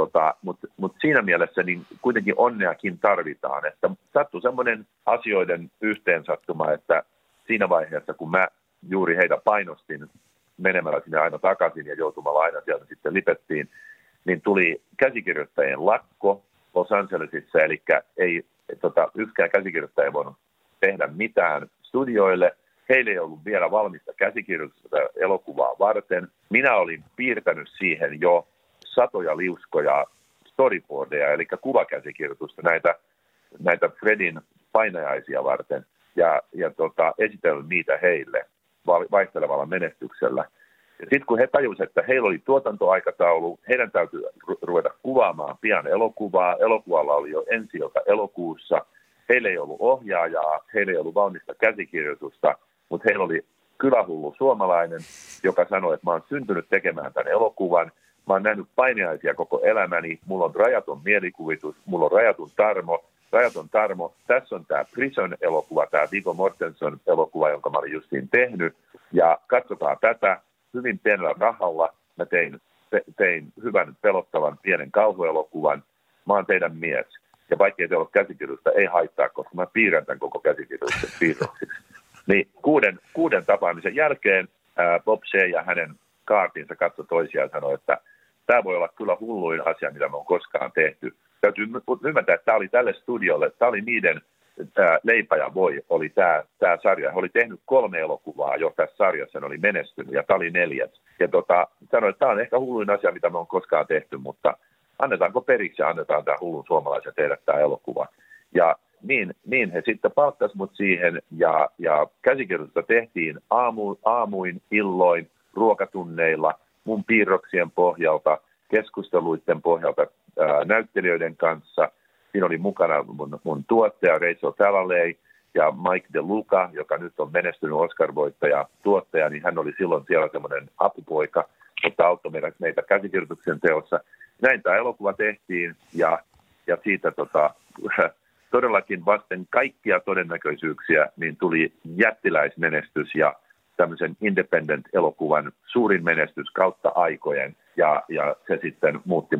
siinä mielessä niin kuitenkin onneakin tarvitaan. Että sattui semmoinen asioiden yhteensattuma, että siinä vaiheessa, kun mä juuri heitä painostin menemällä sinne aina takaisin ja joutumalla aina sieltä sitten lipettiin, niin tuli käsikirjoittajien lakko Los Angelesissa, eli ei, yksikään käsikirjoittaja ei voinut tehdä mitään studioille. Heillä ei ollut vielä valmista käsikirjoitusta elokuvaa varten. Minä olin piirtänyt siihen jo satoja liuskoja storyboardeja, eli kuvakäsikirjoitusta näitä Fredin painajaisia varten, ja esitellyt niitä heille vaihtelevalla menestyksellä. Ja sitten kun he tajusivat, että heillä oli tuotantoaikataulu, heidän täytyy ruveta kuvaamaan pian elokuvaa. Elokuvalla oli jo ensi-ilta elokuussa. Heillä ei ollut ohjaajaa, heillä ei ollut valmista käsikirjoitusta, mutta heillä oli kylähullu suomalainen, joka sanoi, että mä oon syntynyt tekemään tämän elokuvan. Mä oon nähnyt painajaisia koko elämäni, mulla on rajaton mielikuvitus, mulla on rajaton tarmo. Tässä on tämä Prison-elokuva, tämä Viggo Mortensen-elokuva, jonka mä olin justiin tehnyt. Ja katsotaan tätä hyvin pienellä rahalla. Mä tein hyvän, pelottavan, pienen kauhuelokuvan. Mä oon teidän mies. Ja vaikkei teillä ole käsikirjoitusta, ei haittaa, koska mä piirrän tämän koko käsikirjoituksen piirroksiksi. Niin 6 tapaamisen jälkeen Bob Shea ja hänen kaartinsa katsoi toisiaan ja sanoi, että tämä voi olla kyllä hulluin asia, mitä me on koskaan tehty. Täytyy ymmärtää, että tämä oli tälle studiolle, tämä oli niiden leipä ja voi, oli tämä sarja. He oli tehnyt 3 elokuvaa jo tässä sarjassa, ne oli menestynyt, ja tämä oli 4. Ja sanoi, että tämä on ehkä hulluin asia, mitä me on koskaan tehty, mutta annetaanko periksi ja annetaan tämä hullun suomalaisen tehdä tämä elokuva. Ja niin he sitten palkkasivat mut siihen, ja käsikirjoitusta tehtiin aamuin, illoin, ruokatunneilla, mun piirroksien pohjalta, keskusteluiden pohjalta näyttelijöiden kanssa. Siinä oli mukana mun tuottaja Rezo Talalay ja Mike De Luca, joka nyt on menestynyt Oscar-voittaja tuottaja, niin hän oli silloin siellä semmoinen apupoika, mutta auttoi meitä käsikirjoituksen teossa. Näin tämä elokuva tehtiin, ja siitä todellakin vasten kaikkia todennäköisyyksiä niin tuli jättiläismenestys ja tämmöisen independent-elokuvan suurin menestys kautta aikojen, ja se sitten muutti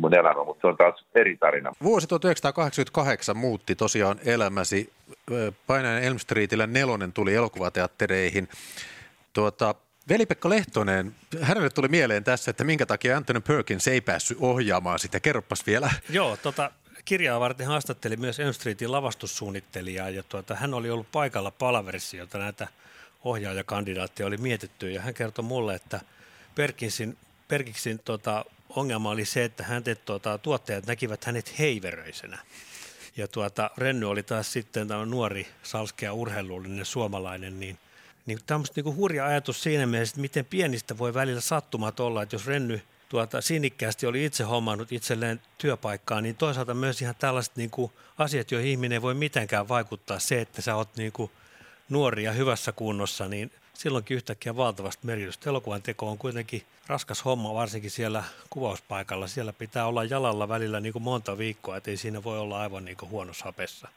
mun elämä, mutta se on taas eri tarina. Vuosi 1988 muutti tosiaan elämäsi. Painajan Elm Streetillä 4 tuli elokuvateattereihin. Veli-Pekka Lehtonen, hänelle tuli mieleen tässä, että minkä takia Anthony Perkins ei päässyt ohjaamaan sitä. Kerropas vielä. Joo, kirjaa varten haastatteli myös Elm Streetin lavastussuunnittelijaa, ja hän oli ollut paikalla palaverissa, jota näitä ohjaajakandidaatteja oli mietitty, ja hän kertoi mulle, että Perkinsin ongelma oli se, että hänet tuottajat näkivät hänet heiveröisenä. Ja Renny oli taas sitten nuori, salskea, urheilullinen suomalainen, niin tämmöistä niinku hurja ajatus siinä mielessä, että miten pienistä voi välillä sattumat olla, että jos Renny sinnikkäästi oli itse hommannut itselleen työpaikkaa, niin toisaalta myös ihan tällaiset niinku asiat, joihin ihminen ei voi mitenkään vaikuttaa, se, että sä oot niinku nuori ja hyvässä kunnossa, niin silloinkin yhtäkkiä valtavasti merkitystä. Elokuvan teko on kuitenkin raskas homma, varsinkin siellä kuvauspaikalla. Siellä pitää olla jalalla välillä niin kuin monta viikkoa, ettei siinä voi olla aivan niin kuin huonossa hapessa.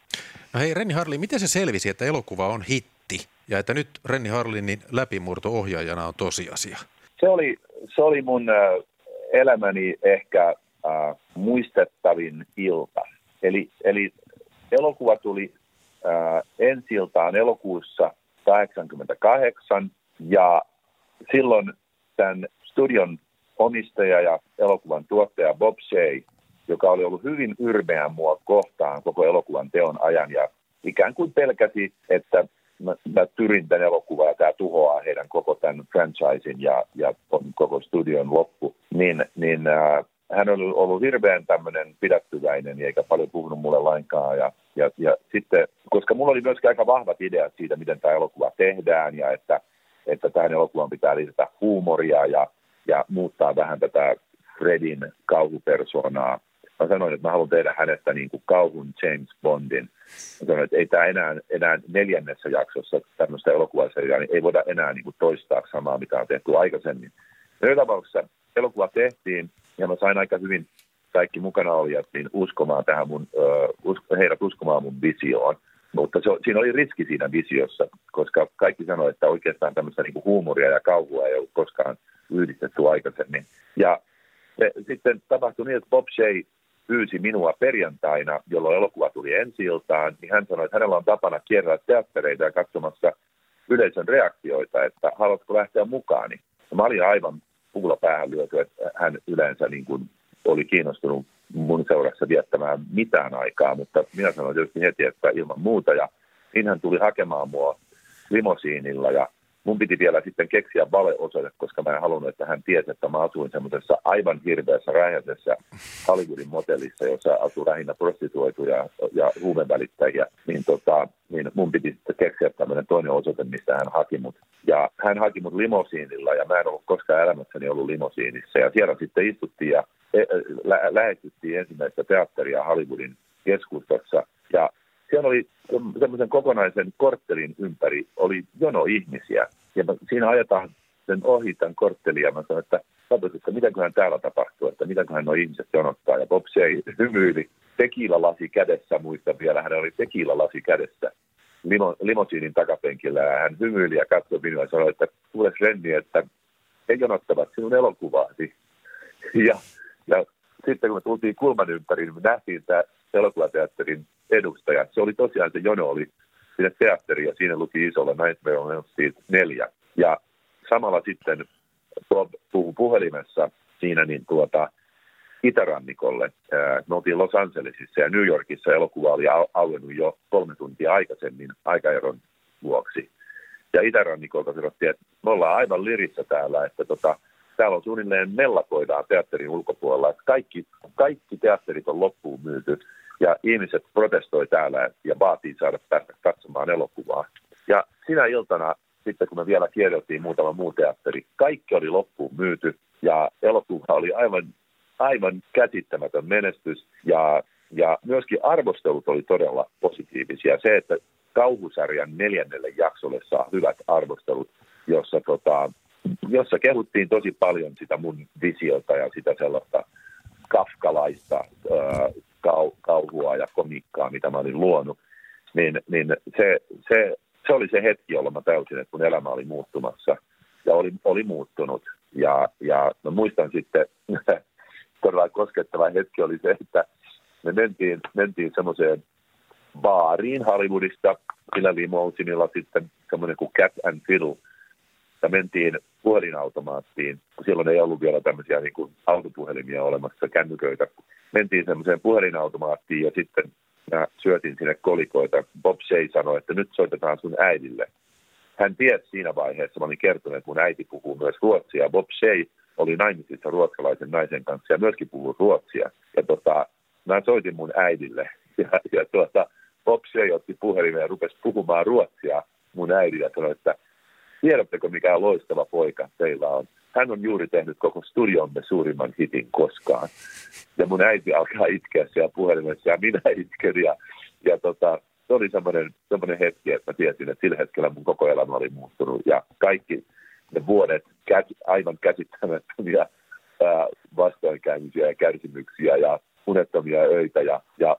No hei, Renny Harlin, miten se selvisi, että elokuva on hitti ja että nyt Renny Harlinin läpimurto-ohjaajana on tosiasia? Se oli mun elämäni ehkä muistettavin ilta. Eli elokuva tuli ensi-iltaan elokuussa 1988, ja silloin tämän studion omistaja ja elokuvan tuottaja Bob Shea, joka oli ollut hyvin yrmeä mua kohtaan koko elokuvan teon ajan ja ikään kuin pelkäsi, että mä tyrin tämän elokuvan ja tämä tuhoaa heidän koko tämän franchisein ja koko studion loppu, hän oli ollut hirveän tämmöinen pidättyväinen eikä paljon puhunut mulle lainkaan. Ja sitten, koska mulla oli myöskin aika vahvat ideat siitä, miten tämä elokuva tehdään ja että tähän elokuvaan pitää lisätä huumoria ja muuttaa vähän tätä Fredin kauhupersonaa. Mä sanoin, että mä haluan tehdä hänestä niin kuin kauhun James Bondin. Mä sanoin, että ei tämä enää neljännessä jaksossa tämmöistä elokuvasarjaa, niin ei voida enää niin kuin toistaa samaa, mitä on tehty aikaisemmin. Joka tapauksessa elokuva tehtiin. Ja mä sain aika hyvin kaikki mukana olijat niin uskomaan tähän heidät uskomaan mun visioon. Mutta siinä oli riski siinä visiossa, koska kaikki sanoi, että oikeastaan tämmöistä niinku huumoria ja kauhua ei ollut koskaan yhdistetty aikaisemmin. Ja sitten tapahtui niin, että Bob Shea pyysi minua perjantaina, jolloin elokuva tuli ensi-iltaan, niin hän sanoi, että hänellä on tapana kierrellä teattereita ja katsomassa yleisön reaktioita, että haluatko lähteä mukaani. Ja mä olin aivan puulla päähän lyöty, että hän yleensä niin kuin oli kiinnostunut mun seurassa viettämään mitään aikaa, mutta minä sanoin tietysti heti, että ilman muuta. Ja niin hän tuli hakemaan mua limosiinilla ja mun piti vielä sitten keksiä valeosoite, koska mä en halunnut, että hän tiesi, että mä asuin semmoisessa aivan hirveässä räjähdessä Hollywoodin motellissa, jossa asui lähinnä prostituoituja ja huumevälittäjiä. Niin mun piti sitten keksiä tämmöinen toinen osoite, mistä hän haki mut. Ja hän haki mut limosiinilla ja mä en ollut koskaan elämässäni ollut limosiinissa. Ja siellä sitten istuttiin ja lähestyttiin ensimmäistä teatteria Hollywoodin keskustassa ja siellä oli semmoisen kokonaisen korttelin ympäri, oli jono ihmisiä. Ja siinä ajetaan sen ohi tämän korttelin ja mä sanoin, että katsotaan, että mitäköhän täällä tapahtuu, että mitäköhän nuo ihmiset jonottaa. Ja Bob Shea hymyili tekiilalasi kädessä, muistan vielä, hänellä oli tekiilalasi kädessä limosiinin takapenkillä. Ja hän hymyili ja katsoi minua ja sanoi, että kuules Renny, että he jonottavat sinun elokuvaasi. Ja sitten kun me tultiin kulman ympäri, niin me nähtiin tämä elokuvateatterin edustaja. Se oli tosiaan, se jono oli sinne teatteriin ja siinä luki isolla Nightmare on Elm Street 4. Ja samalla sitten Bob puhui puhelimessa siinä itärannikolle. Me oltiin Los Angelesissa ja New Yorkissa elokuva oli auennut jo 3 tuntia aikaisemmin aikaeron vuoksi. Ja itärannikolta sanottiin, että me ollaan aivan lirissä täällä, että täällä on suunnilleen mellakoidaan teatterin ulkopuolella, että kaikki teatterit on loppuun myyty ja ihmiset protestoi täällä ja vaatii saada päästä katsomaan elokuvaa. Ja sinä iltana sitten, kun me vielä kierreltiin muutama muu teatteri, kaikki oli loppuun myyty ja elokuva oli aivan käsittämätön menestys ja myöskin arvostelut oli todella positiivisia. Se, että kauhusarjan 4. jaksolle saa hyvät arvostelut, jossa kehuttiin tosi paljon sitä mun visiota ja sitä sellaista kafkalaista kauhua ja komiikkaa, mitä mä olin luonut, se oli se hetki, jolloin mä täysin, että mun elämä oli muuttumassa ja oli muuttunut. Ja mä muistan sitten, todella koskettava hetki oli se, että me mentiin semmoiseen baariin Hollywoodista, sillä limousinilla sitten semmoinen kuin Cat and Fiddle. Ja mentiin puhelinautomaattiin, silloin ei ollut vielä tämmöisiä niin kuin autopuhelimia olemassa, kännyköitä. Mentiin semmoiseen puhelinautomaattiin ja sitten mä syötin sinne kolikoita. Bob Shea sanoi, että nyt soitetaan sun äidille. Hän tiesi siinä vaiheessa, mä olin kertonut, että mun äiti puhuu myös ruotsia. Bob Shea oli naimisissa ruotsalaisen naisen kanssa ja myöskin puhui ruotsia. Ja mä soitin mun äidille Ja Bob Shea otti puhelimeen ja rupesi puhumaan ruotsia mun äidin ja sanoi, että tiedättekö mikä loistava poika teillä on. Hän on juuri tehnyt koko studiomme suurimman hitin koskaan. Ja mun äiti alkaa itkeä siellä puhelimessa ja minä itken. Se oli semmoinen hetki, että mä tiesin, että sillä hetkellä mun koko elämä oli muuttunut. Ja kaikki ne vuodet aivan käsittämättömiä vastoinkäymisiä ja kärsimyksiä ja unettomia öitä ja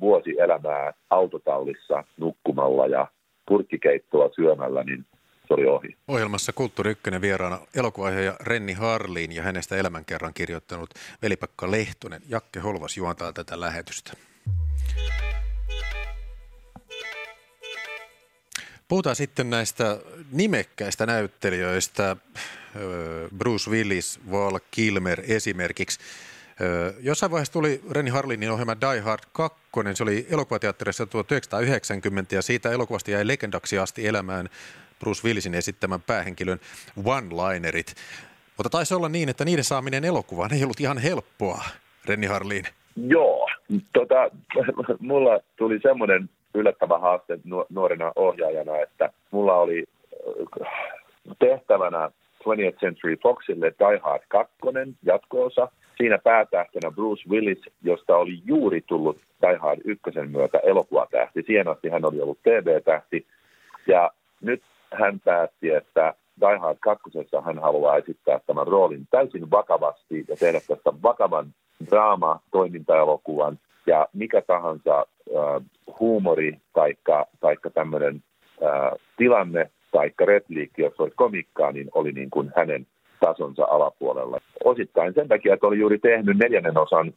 vuosi elämää autotallissa nukkumalla ja purkkikeittoa syömällä, niin se oli ohi. Ohjelmassa Kulttuuri Ykkönen vieraana elokuvaohjaaja Renny Harlin ja hänestä elämänkerran kirjoittanut Veli-Pekka Lehtonen. Jakke Holvas juontaa tätä lähetystä. Puhutaan sitten näistä nimekkäistä näyttelijöistä, Bruce Willis, Val Kilmer esimerkiksi. Jossain vaiheessa tuli Renny Harlinin ohjelma Die Hard 2, se oli elokuvateatterissa 1990 ja siitä elokuvasta jäi legendaksi asti elämään Bruce Willisin esittämän päähenkilön one-linerit. Mutta taisi olla niin, että niiden saaminen elokuvaan ei ollut ihan helppoa, Renny Harlin. Joo, mulla tuli semmoinen yllättävä haaste nuorena ohjaajana, että mulla oli tehtävänä 20th Century Foxille Die Hard 2 jatko-osa. Siinä päätähtenä Bruce Willis, josta oli juuri tullut Die Hard 1 myötä elokuvatähti. Siihen asti hän oli ollut TV-tähti ja nyt hän päätti, että Die Hard 2 hän haluaa esittää tämän roolin täysin vakavasti ja tehdä tästä vakavan draama-toimintaelokuvan. Ja mikä tahansa huumori tai tämmöinen tilanne tai repliikki, jos oli komikkaa, niin oli niin kuin hänen tasonsa alapuolella. Osittain sen takia, että oli juuri tehnyt 4. osan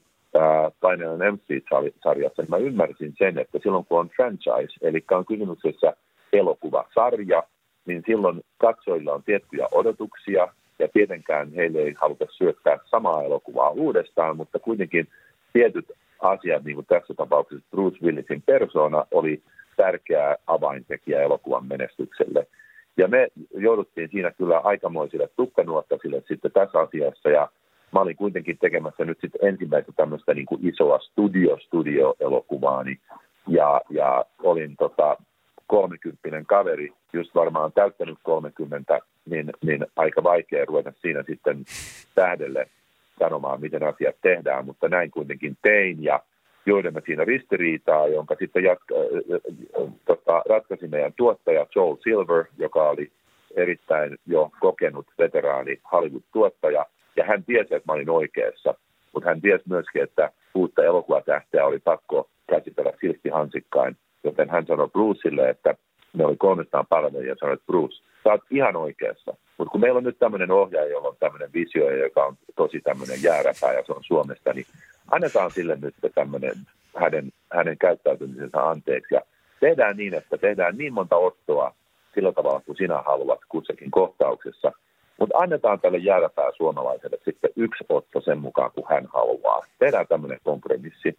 Final MC-sarjassa, niin mä ymmärsin sen, että silloin kun on franchise, eli on kysymyksessä elokuvasarja, niin silloin katsojilla on tiettyjä odotuksia ja tietenkään heille ei haluta syöttää samaa elokuvaa uudestaan, mutta kuitenkin tietyt asiat, niin kuin tässä tapauksessa Bruce Willisin persoona, oli tärkeä avaintekijä elokuvan menestykselle. Ja me jouduttiin siinä kyllä aikamoisille tukkanuottasille sitten tässä asiassa, ja mä olin kuitenkin tekemässä nyt sitten ensimmäistä tämmöistä niin kuin isoa studio-elokuvaani, ja olin 30 kaveri, just varmaan täyttänyt 30, niin aika vaikea ruveta siinä sitten tähdelle sanomaan, miten asiat tehdään, mutta näin kuitenkin tein ja joudemme siinä ristiriitaa, jonka sitten ratkaisi meidän tuottaja Joel Silver, joka oli erittäin jo kokenut veteraani Hollywood-tuottaja, ja hän tiesi, että mä olin oikeassa, mutta hän tiesi myöskin, että uutta elokuvatähteä oli pakko käsitellä silkkihansikkain, joten hän sanoi Brucelle, että ne oli 300 palveluja ja sanoi, että Bruce, sä oot ihan oikeassa. Mutta kun meillä on nyt tämmöinen ohjaaja, jolla on tämmöinen visio, joka on tosi tämmöinen jääräpää ja se on Suomesta, niin annetaan sille nyt tämmöinen hänen käyttäytymisensä anteeksi. Ja tehdään niin, että tehdään niin monta ottoa sillä tavalla, kun sinä haluat kussakin kohtauksessa. Mutta annetaan tälle jääräpää suomalaiselle sitten yksi otto sen mukaan, kun hän haluaa. Tehdään tämmöinen kompromissi,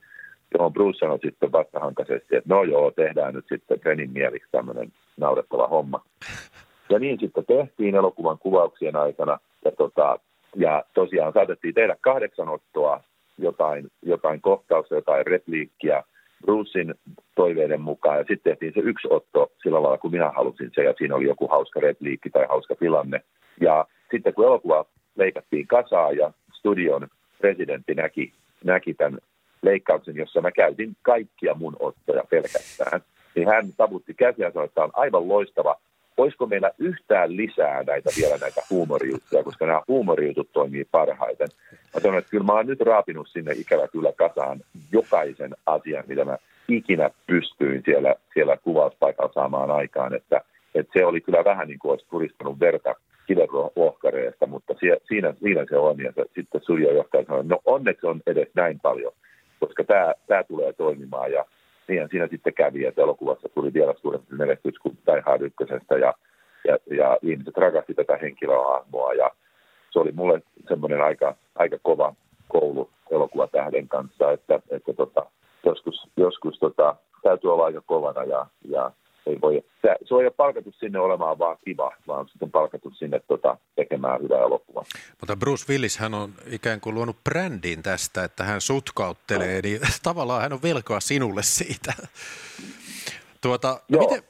johon Bruce sanoi sitten vastahankaisesti, että no joo, tehdään nyt sitten Renin mieliksi tämmöinen naurettava homma. Ja niin sitten tehtiin elokuvan kuvauksien aikana, ja tosiaan saatettiin tehdä 8 ottoa, jotain kohtausta, jotain repliikkiä Brucein toiveiden mukaan, ja sitten tehtiin se yksi otto sillä lailla, kun minä halusin se, ja siinä oli joku hauska repliikki tai hauska tilanne. Ja sitten kun elokuva leikattiin kasaan, ja studion presidentti näki tämän leikkauksen, jossa mä käytin kaikkia mun ottoja pelkästään, niin hän taputti käsiä ja sanoi, että tämä on aivan loistava. Olisiko meillä yhtään lisää näitä huumorijuttuja, koska nämä huumorijutut toimii parhaiten. Mä sanoin, että kyllä mä oon nyt raapinut sinne ikävä kyllä kasaan jokaisen asian, mitä mä ikinä pystyin siellä kuvauspaikalla saamaan aikaan. Että se oli kyllä vähän niin kuin olisi puristanut verta kivelohkareesta, mutta siinä se on. Ja sitten studiojohtaja sanoi, no onneksi on edes näin paljon, koska tämä tulee toimimaan. Ja niin siinä sitten kävi, että elokuvassa tuli vielä suurempi menestys kuin Die Hard 1:stä ja ihmiset rakasti tätä henkilöhahmoa ja se oli mulle semmoinen aika kova koulu elokuvatähden kanssa, että joskus täytyy olla aika kovana ja Ei voi, se ei ole palkattu sinne olemaan vaan kiva, vaan sitten palkattu sinne tekemään hyvää elokuvaa. Mutta Bruce Willis, hän on ikään kuin luonut brändin tästä, että hän sutkauttelee, niin tavallaan hän on velkaa sinulle siitä.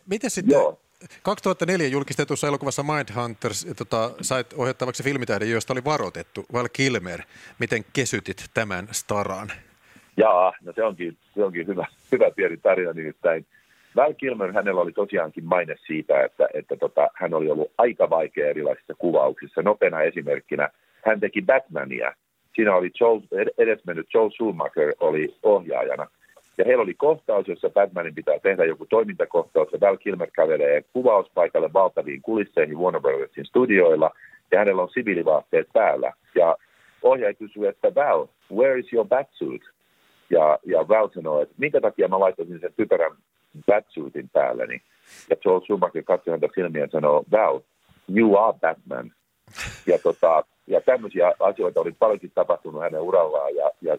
Miten sitten... Joo. 2004 julkistetussa elokuvassa Mindhunters sait ohjattavaksi filmitähden, josta oli varoitettu, Val Kilmer. Miten kesytit tämän staran? Jaa, no se onkin hyvä pieni tarina nimittäin. Val Kilmer, hänellä oli tosiaankin maine siitä, että hän oli ollut aika vaikea erilaisissa kuvauksissa. Nopeana esimerkkinä hän teki Batmania. Siinä oli edesmennyt Joel Schumacher oli ohjaajana. Ja heillä oli kohtaus, jossa Batmanin pitää tehdä joku toimintakohtaus, ja Val Kilmer kävelee kuvauspaikalle valtaviin kulisseihin Warner Brothersin studioilla, ja hänellä on siviilivaatteet päällä. Ja ohjaaja kysyy, että Val, where is your batsuit? Ja Val sanoo, että minkä takia mä laittaisin sen typerän batsuitin päälleni? Ja Joel Schumacher katsoi häntä silmiä ja sanoo, Val, you are Batman. Ja tämmöisiä asioita oli paljonkin tapahtunut hänen urallaan, ja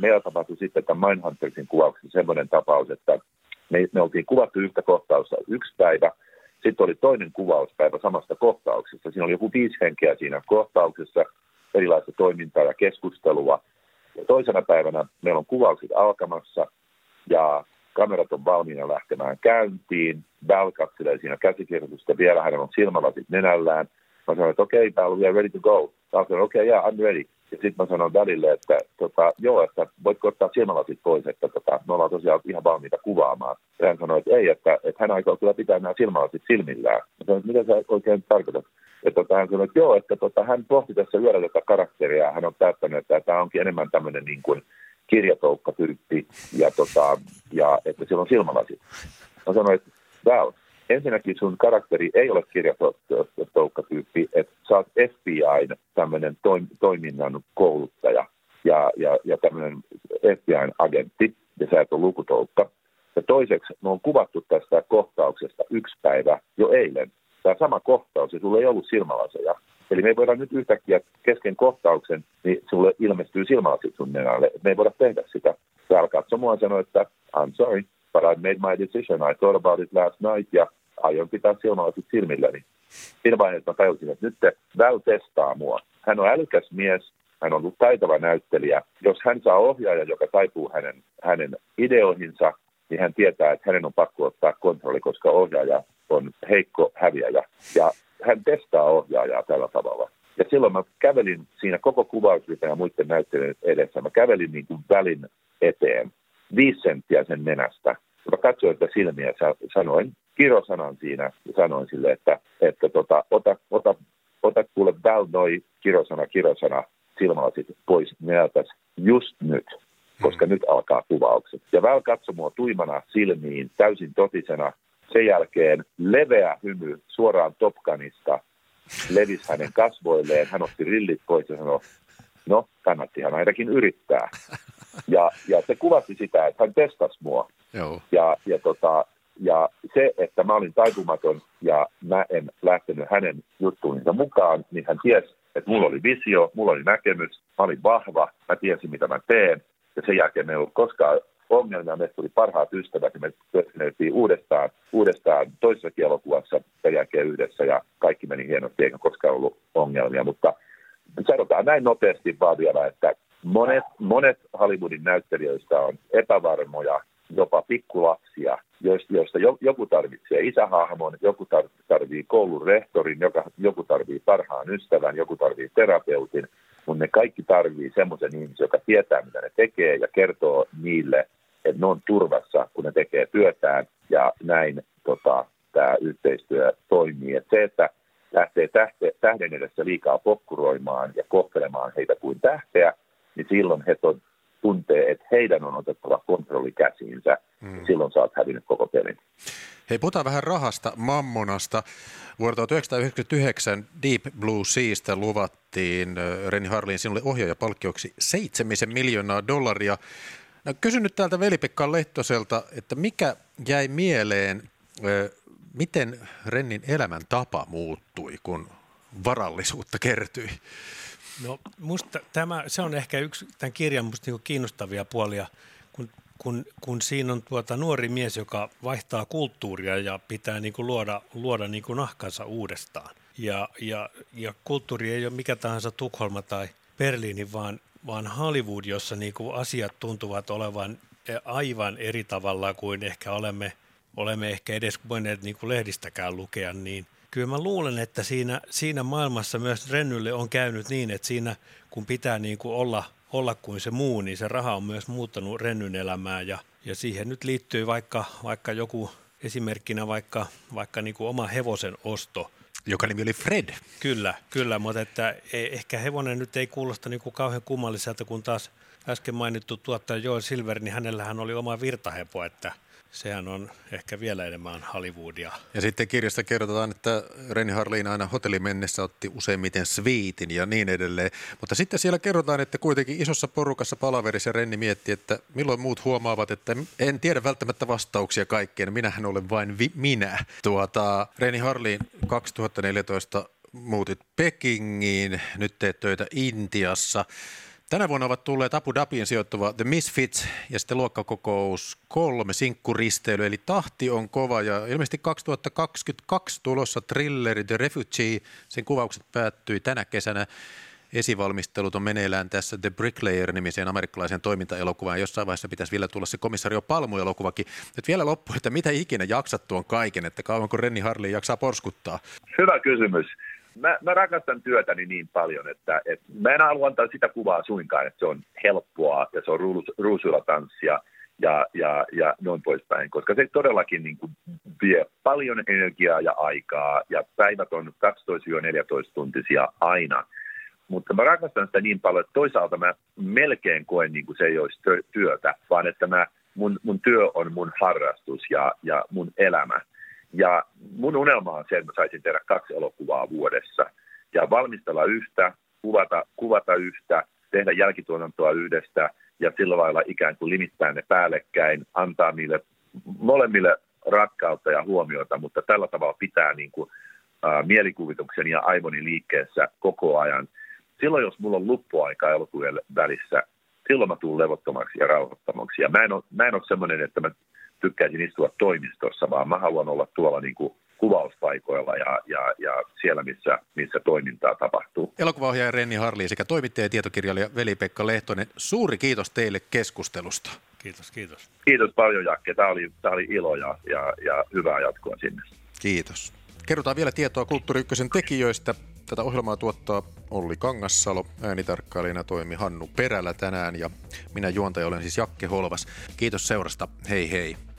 meillä tapahtui sitten tämän Mindhuntersin kuvauksessa semmoinen tapaus, että me oltiin kuvattu yhtä kohtausta yksi päivä, sitten oli toinen kuvauspäivä samasta kohtauksesta. Siinä oli joku 5 henkeä siinä kohtauksessa, erilaista toimintaa ja keskustelua, ja toisena päivänä meillä on kuvaukset alkamassa, ja kamerat on valmiina lähtemään käyntiin, Val katselee siinä käsikirjoitusta, vielä hänellä on silmälasit nenällään. Mä sanoin, että okei, Val, we are ready to go. Mä sanoin, okei, yeah, I'm ready. Ja sitten mä sanoin Valille, että että voitko ottaa silmälasit pois, että me ollaan tosiaan ihan valmiita kuvaamaan. Ja hän sanoi, että ei, että hän aikoo kyllä pitää nämä silmälasit silmillään. Mä sanoin, että mitä sä oikein tarkoitat? Ja hän sanoi, että joo, että hän pohti tässä yöllä tätä karakteria. Hän on päättänyt, että tämä onkin enemmän tämmöinen niin kuin kirjatoukkatyyppi, ja että sillä on silmälasit. Mä sanoin, että Val, ensinnäkin sun karakteri ei ole kirjatoukkatyyppi, että sä oot FBI:n tämmöinen toiminnan kouluttaja ja tämmöinen FBI:n agentti, ja sä et ole lukutoukka. Ja toiseksi me on kuvattu tästä kohtauksesta yksi päivä jo eilen. Tämä sama kohtaus, ja sulla ei ollut silmälaseja. Eli me ei voida nyt yhtäkkiä kesken kohtauksen, niin sulle ilmestyy silmälasit sun nenälle. Me ei voida tehdä sitä. Täällä katso mua sanoi, että I'm sorry. But I made my decision, I thought about it last night, ja aion pitää silmälasit silmilläni. Siinä vaiheessa mä tajusin, että nyt Val testaa mua. Hän on älykäs mies, hän on ollut taitava näyttelijä. Jos hän saa ohjaajan, joka taipuu hänen ideoihinsa, niin hän tietää, että hänen on pakko ottaa kontrolli, koska ohjaaja on heikko häviäjä. Ja hän testaa ohjaajaa tällä tavalla. Ja silloin mä kävelin siinä koko kuvausryhmän ja muiden näyttelijöiden edessä, mä kävelin niin kuin Valin eteen. 5 senttiä sen nenästä. Mä katsoin, että silmiä sanoin, kirosanan siinä, ja sanoin sille, että ota kuule Val noi kirosana silmälasit pois nenältäsi just nyt, koska nyt alkaa kuvaukset. Ja Val katsoi mua tuimana silmiin, täysin totisena. Sen jälkeen leveä hymy suoraan Top Gunista levisi hänen kasvoilleen, hän otti rillit pois ja sanoi, no kannattihan ainakin yrittää. Ja se kuvasti sitä, että hän testasi mua. Joo. Ja se, että mä olin taipumaton ja mä en lähtenyt hänen juttuunsa mukaan, niin hän tiesi, että mulla oli visio, mulla oli näkemys, mä olin vahva, mä tiesin mitä mä teen. Ja sen jälkeen me ei ollut koskaan ongelmia, meistä tuli parhaat ystävät ja me työskenneltiin uudestaan toisessakin elokuvassa sen jälkeen yhdessä ja kaikki meni hienosti, eikä koskaan ollut ongelmia. Mutta sanotaan näin nopeasti vaan vielä, että monet Hollywoodin näyttelijöistä on epävarmoja, jopa pikkulapsia, joista joku tarvitsee isähahmon, joku tarvitsee koulun rehtorin, joku tarvitsee parhaan ystävän, joku tarvitsee terapeutin, mutta ne kaikki tarvitsee semmoisen ihmisen, joka tietää, mitä ne tekee ja kertoo niille, että ne on turvassa, kun ne tekee työtään ja näin tämä yhteistyö toimii. Et se, että lähtee tähden edessä liikaa pokkuroimaan ja kohtelemaan heitä kuin tähteä, niin silloin he tuntee, että heidän on otettava kontrolli käsiinsä. Silloin sä oot hävinnyt koko pelin. Hei, puhutaan vähän rahasta, mammonasta. Vuonna 1999 Deep Blue Seasta luvattiin Renny Harlin sinulle ohjaajapalkkioksi $7 miljoonaa. No, kysyn nyt täältä Veli-Pekka Lehtoselta, että mikä jäi mieleen, miten Rennin elämäntapa muuttui, kun varallisuutta kertyi? No musta se on ehkä yksi tämän kirjan musta niin kiinnostavia puolia, kun kun siinä on nuori mies, joka vaihtaa kulttuuria ja pitää luoda nahkansa uudestaan. Ja kulttuuri ei ole mikä tahansa Tukholma tai Berliini, vaan Hollywood, jossa asiat tuntuvat olevan aivan eri tavalla kuin ehkä olemme ehkä edes voineet lehdistäkään lukea, niin kyllä mä luulen, että siinä maailmassa myös Rennylle on käynyt niin, että siinä kun pitää olla kuin se muu, niin se raha on myös muuttanut Rennyn elämää ja siihen nyt liittyy vaikka joku esimerkkinä vaikka oma hevosen osto. Joka nimi oli Fred. Kyllä, mutta että ehkä hevonen nyt ei kuulosta kauhean kummalliselta, kun taas äsken mainittu tuottaja Joel Silver, niin hänellähän oli oma virtahepo, että sehän on ehkä vielä enemmän Hollywoodia. Ja sitten kirjasta kerrotaan, että Renny Harlin aina hotelli mennessä otti useimmiten sviitin ja niin edelleen. Mutta sitten siellä kerrotaan, että kuitenkin isossa porukassa palaverissa Renny mietti, että milloin muut huomaavat, että en tiedä välttämättä vastauksia kaikkeen. Minähän olen vain minä. Renny Harlin 2014 muutit Pekingiin, nyt teet töitä Intiassa. Tänä vuonna ovat tulleet Abu Dhabiin sijoittuva The Misfits ja sitten luokkakokous 3 sinkkuristely, eli tahti on kova ja ilmeisesti 2022 tulossa thrilleri The Refugee, sen kuvaukset päättyi tänä kesänä. Esivalmistelut on meneillään tässä The Bricklayer-nimiseen amerikkalaiseen toimintaelokuvaan. Jossain vaiheessa pitäisi vielä tulla se komissario Palmu-elokuvakin. Nyt vielä loppuun, että mitä ikinä jaksat tuon kaiken, että kauanko Renny Harlin jaksaa porskuttaa? Hyvä kysymys. Mä rakastan työtäni niin paljon, että mä en halua antaa sitä kuvaa suinkaan, että se on helppoa ja se on ruusuilla tanssia ja noin poispäin, koska se todellakin vie paljon energiaa ja aikaa ja päivät on 12-14 tuntisia aina. Mutta mä rakastan sitä niin paljon, että toisaalta mä melkein koen se ei olisi työtä, vaan että mun työ on mun harrastus ja mun elämä. Ja mun unelma on se, että mä saisin tehdä 2 elokuvaa vuodessa ja valmistella yhtä, kuvata yhtä, tehdä jälkituotantoa yhdestä ja sillä lailla ikään kuin limittää ne päällekkäin, antaa niille molemmille rakkautta ja huomiota, mutta tällä tavalla pitää mielikuvituksen ja aivoni liikkeessä koko ajan. Silloin, jos mulla on luppuaika elokuvien välissä, silloin mä tuun levottomaksi ja rauhoittamaksi. Ja mä en ole semmoinen, että mä tykkäisin istua toimistossa, vaan mä haluan olla tuolla kuvauspaikoilla ja siellä, missä toimintaa tapahtuu. Elokuvaohjaaja Renny Harlin sekä toimittaja ja tietokirjailija Veli-Pekka Lehtonen, suuri kiitos teille keskustelusta. Kiitos. Kiitos paljon, Jakke. Tämä oli ilo ja hyvää jatkoa sinne. Kiitos. Kerrotaan vielä tietoa Kulttuuri Ykkösen tekijöistä. Tätä ohjelmaa tuottaa Olli Kangassalo, äänitarkkailijana toimi Hannu Perälä tänään ja minä juontaja olen siis Jakke Holvas. Kiitos seurasta, hei hei!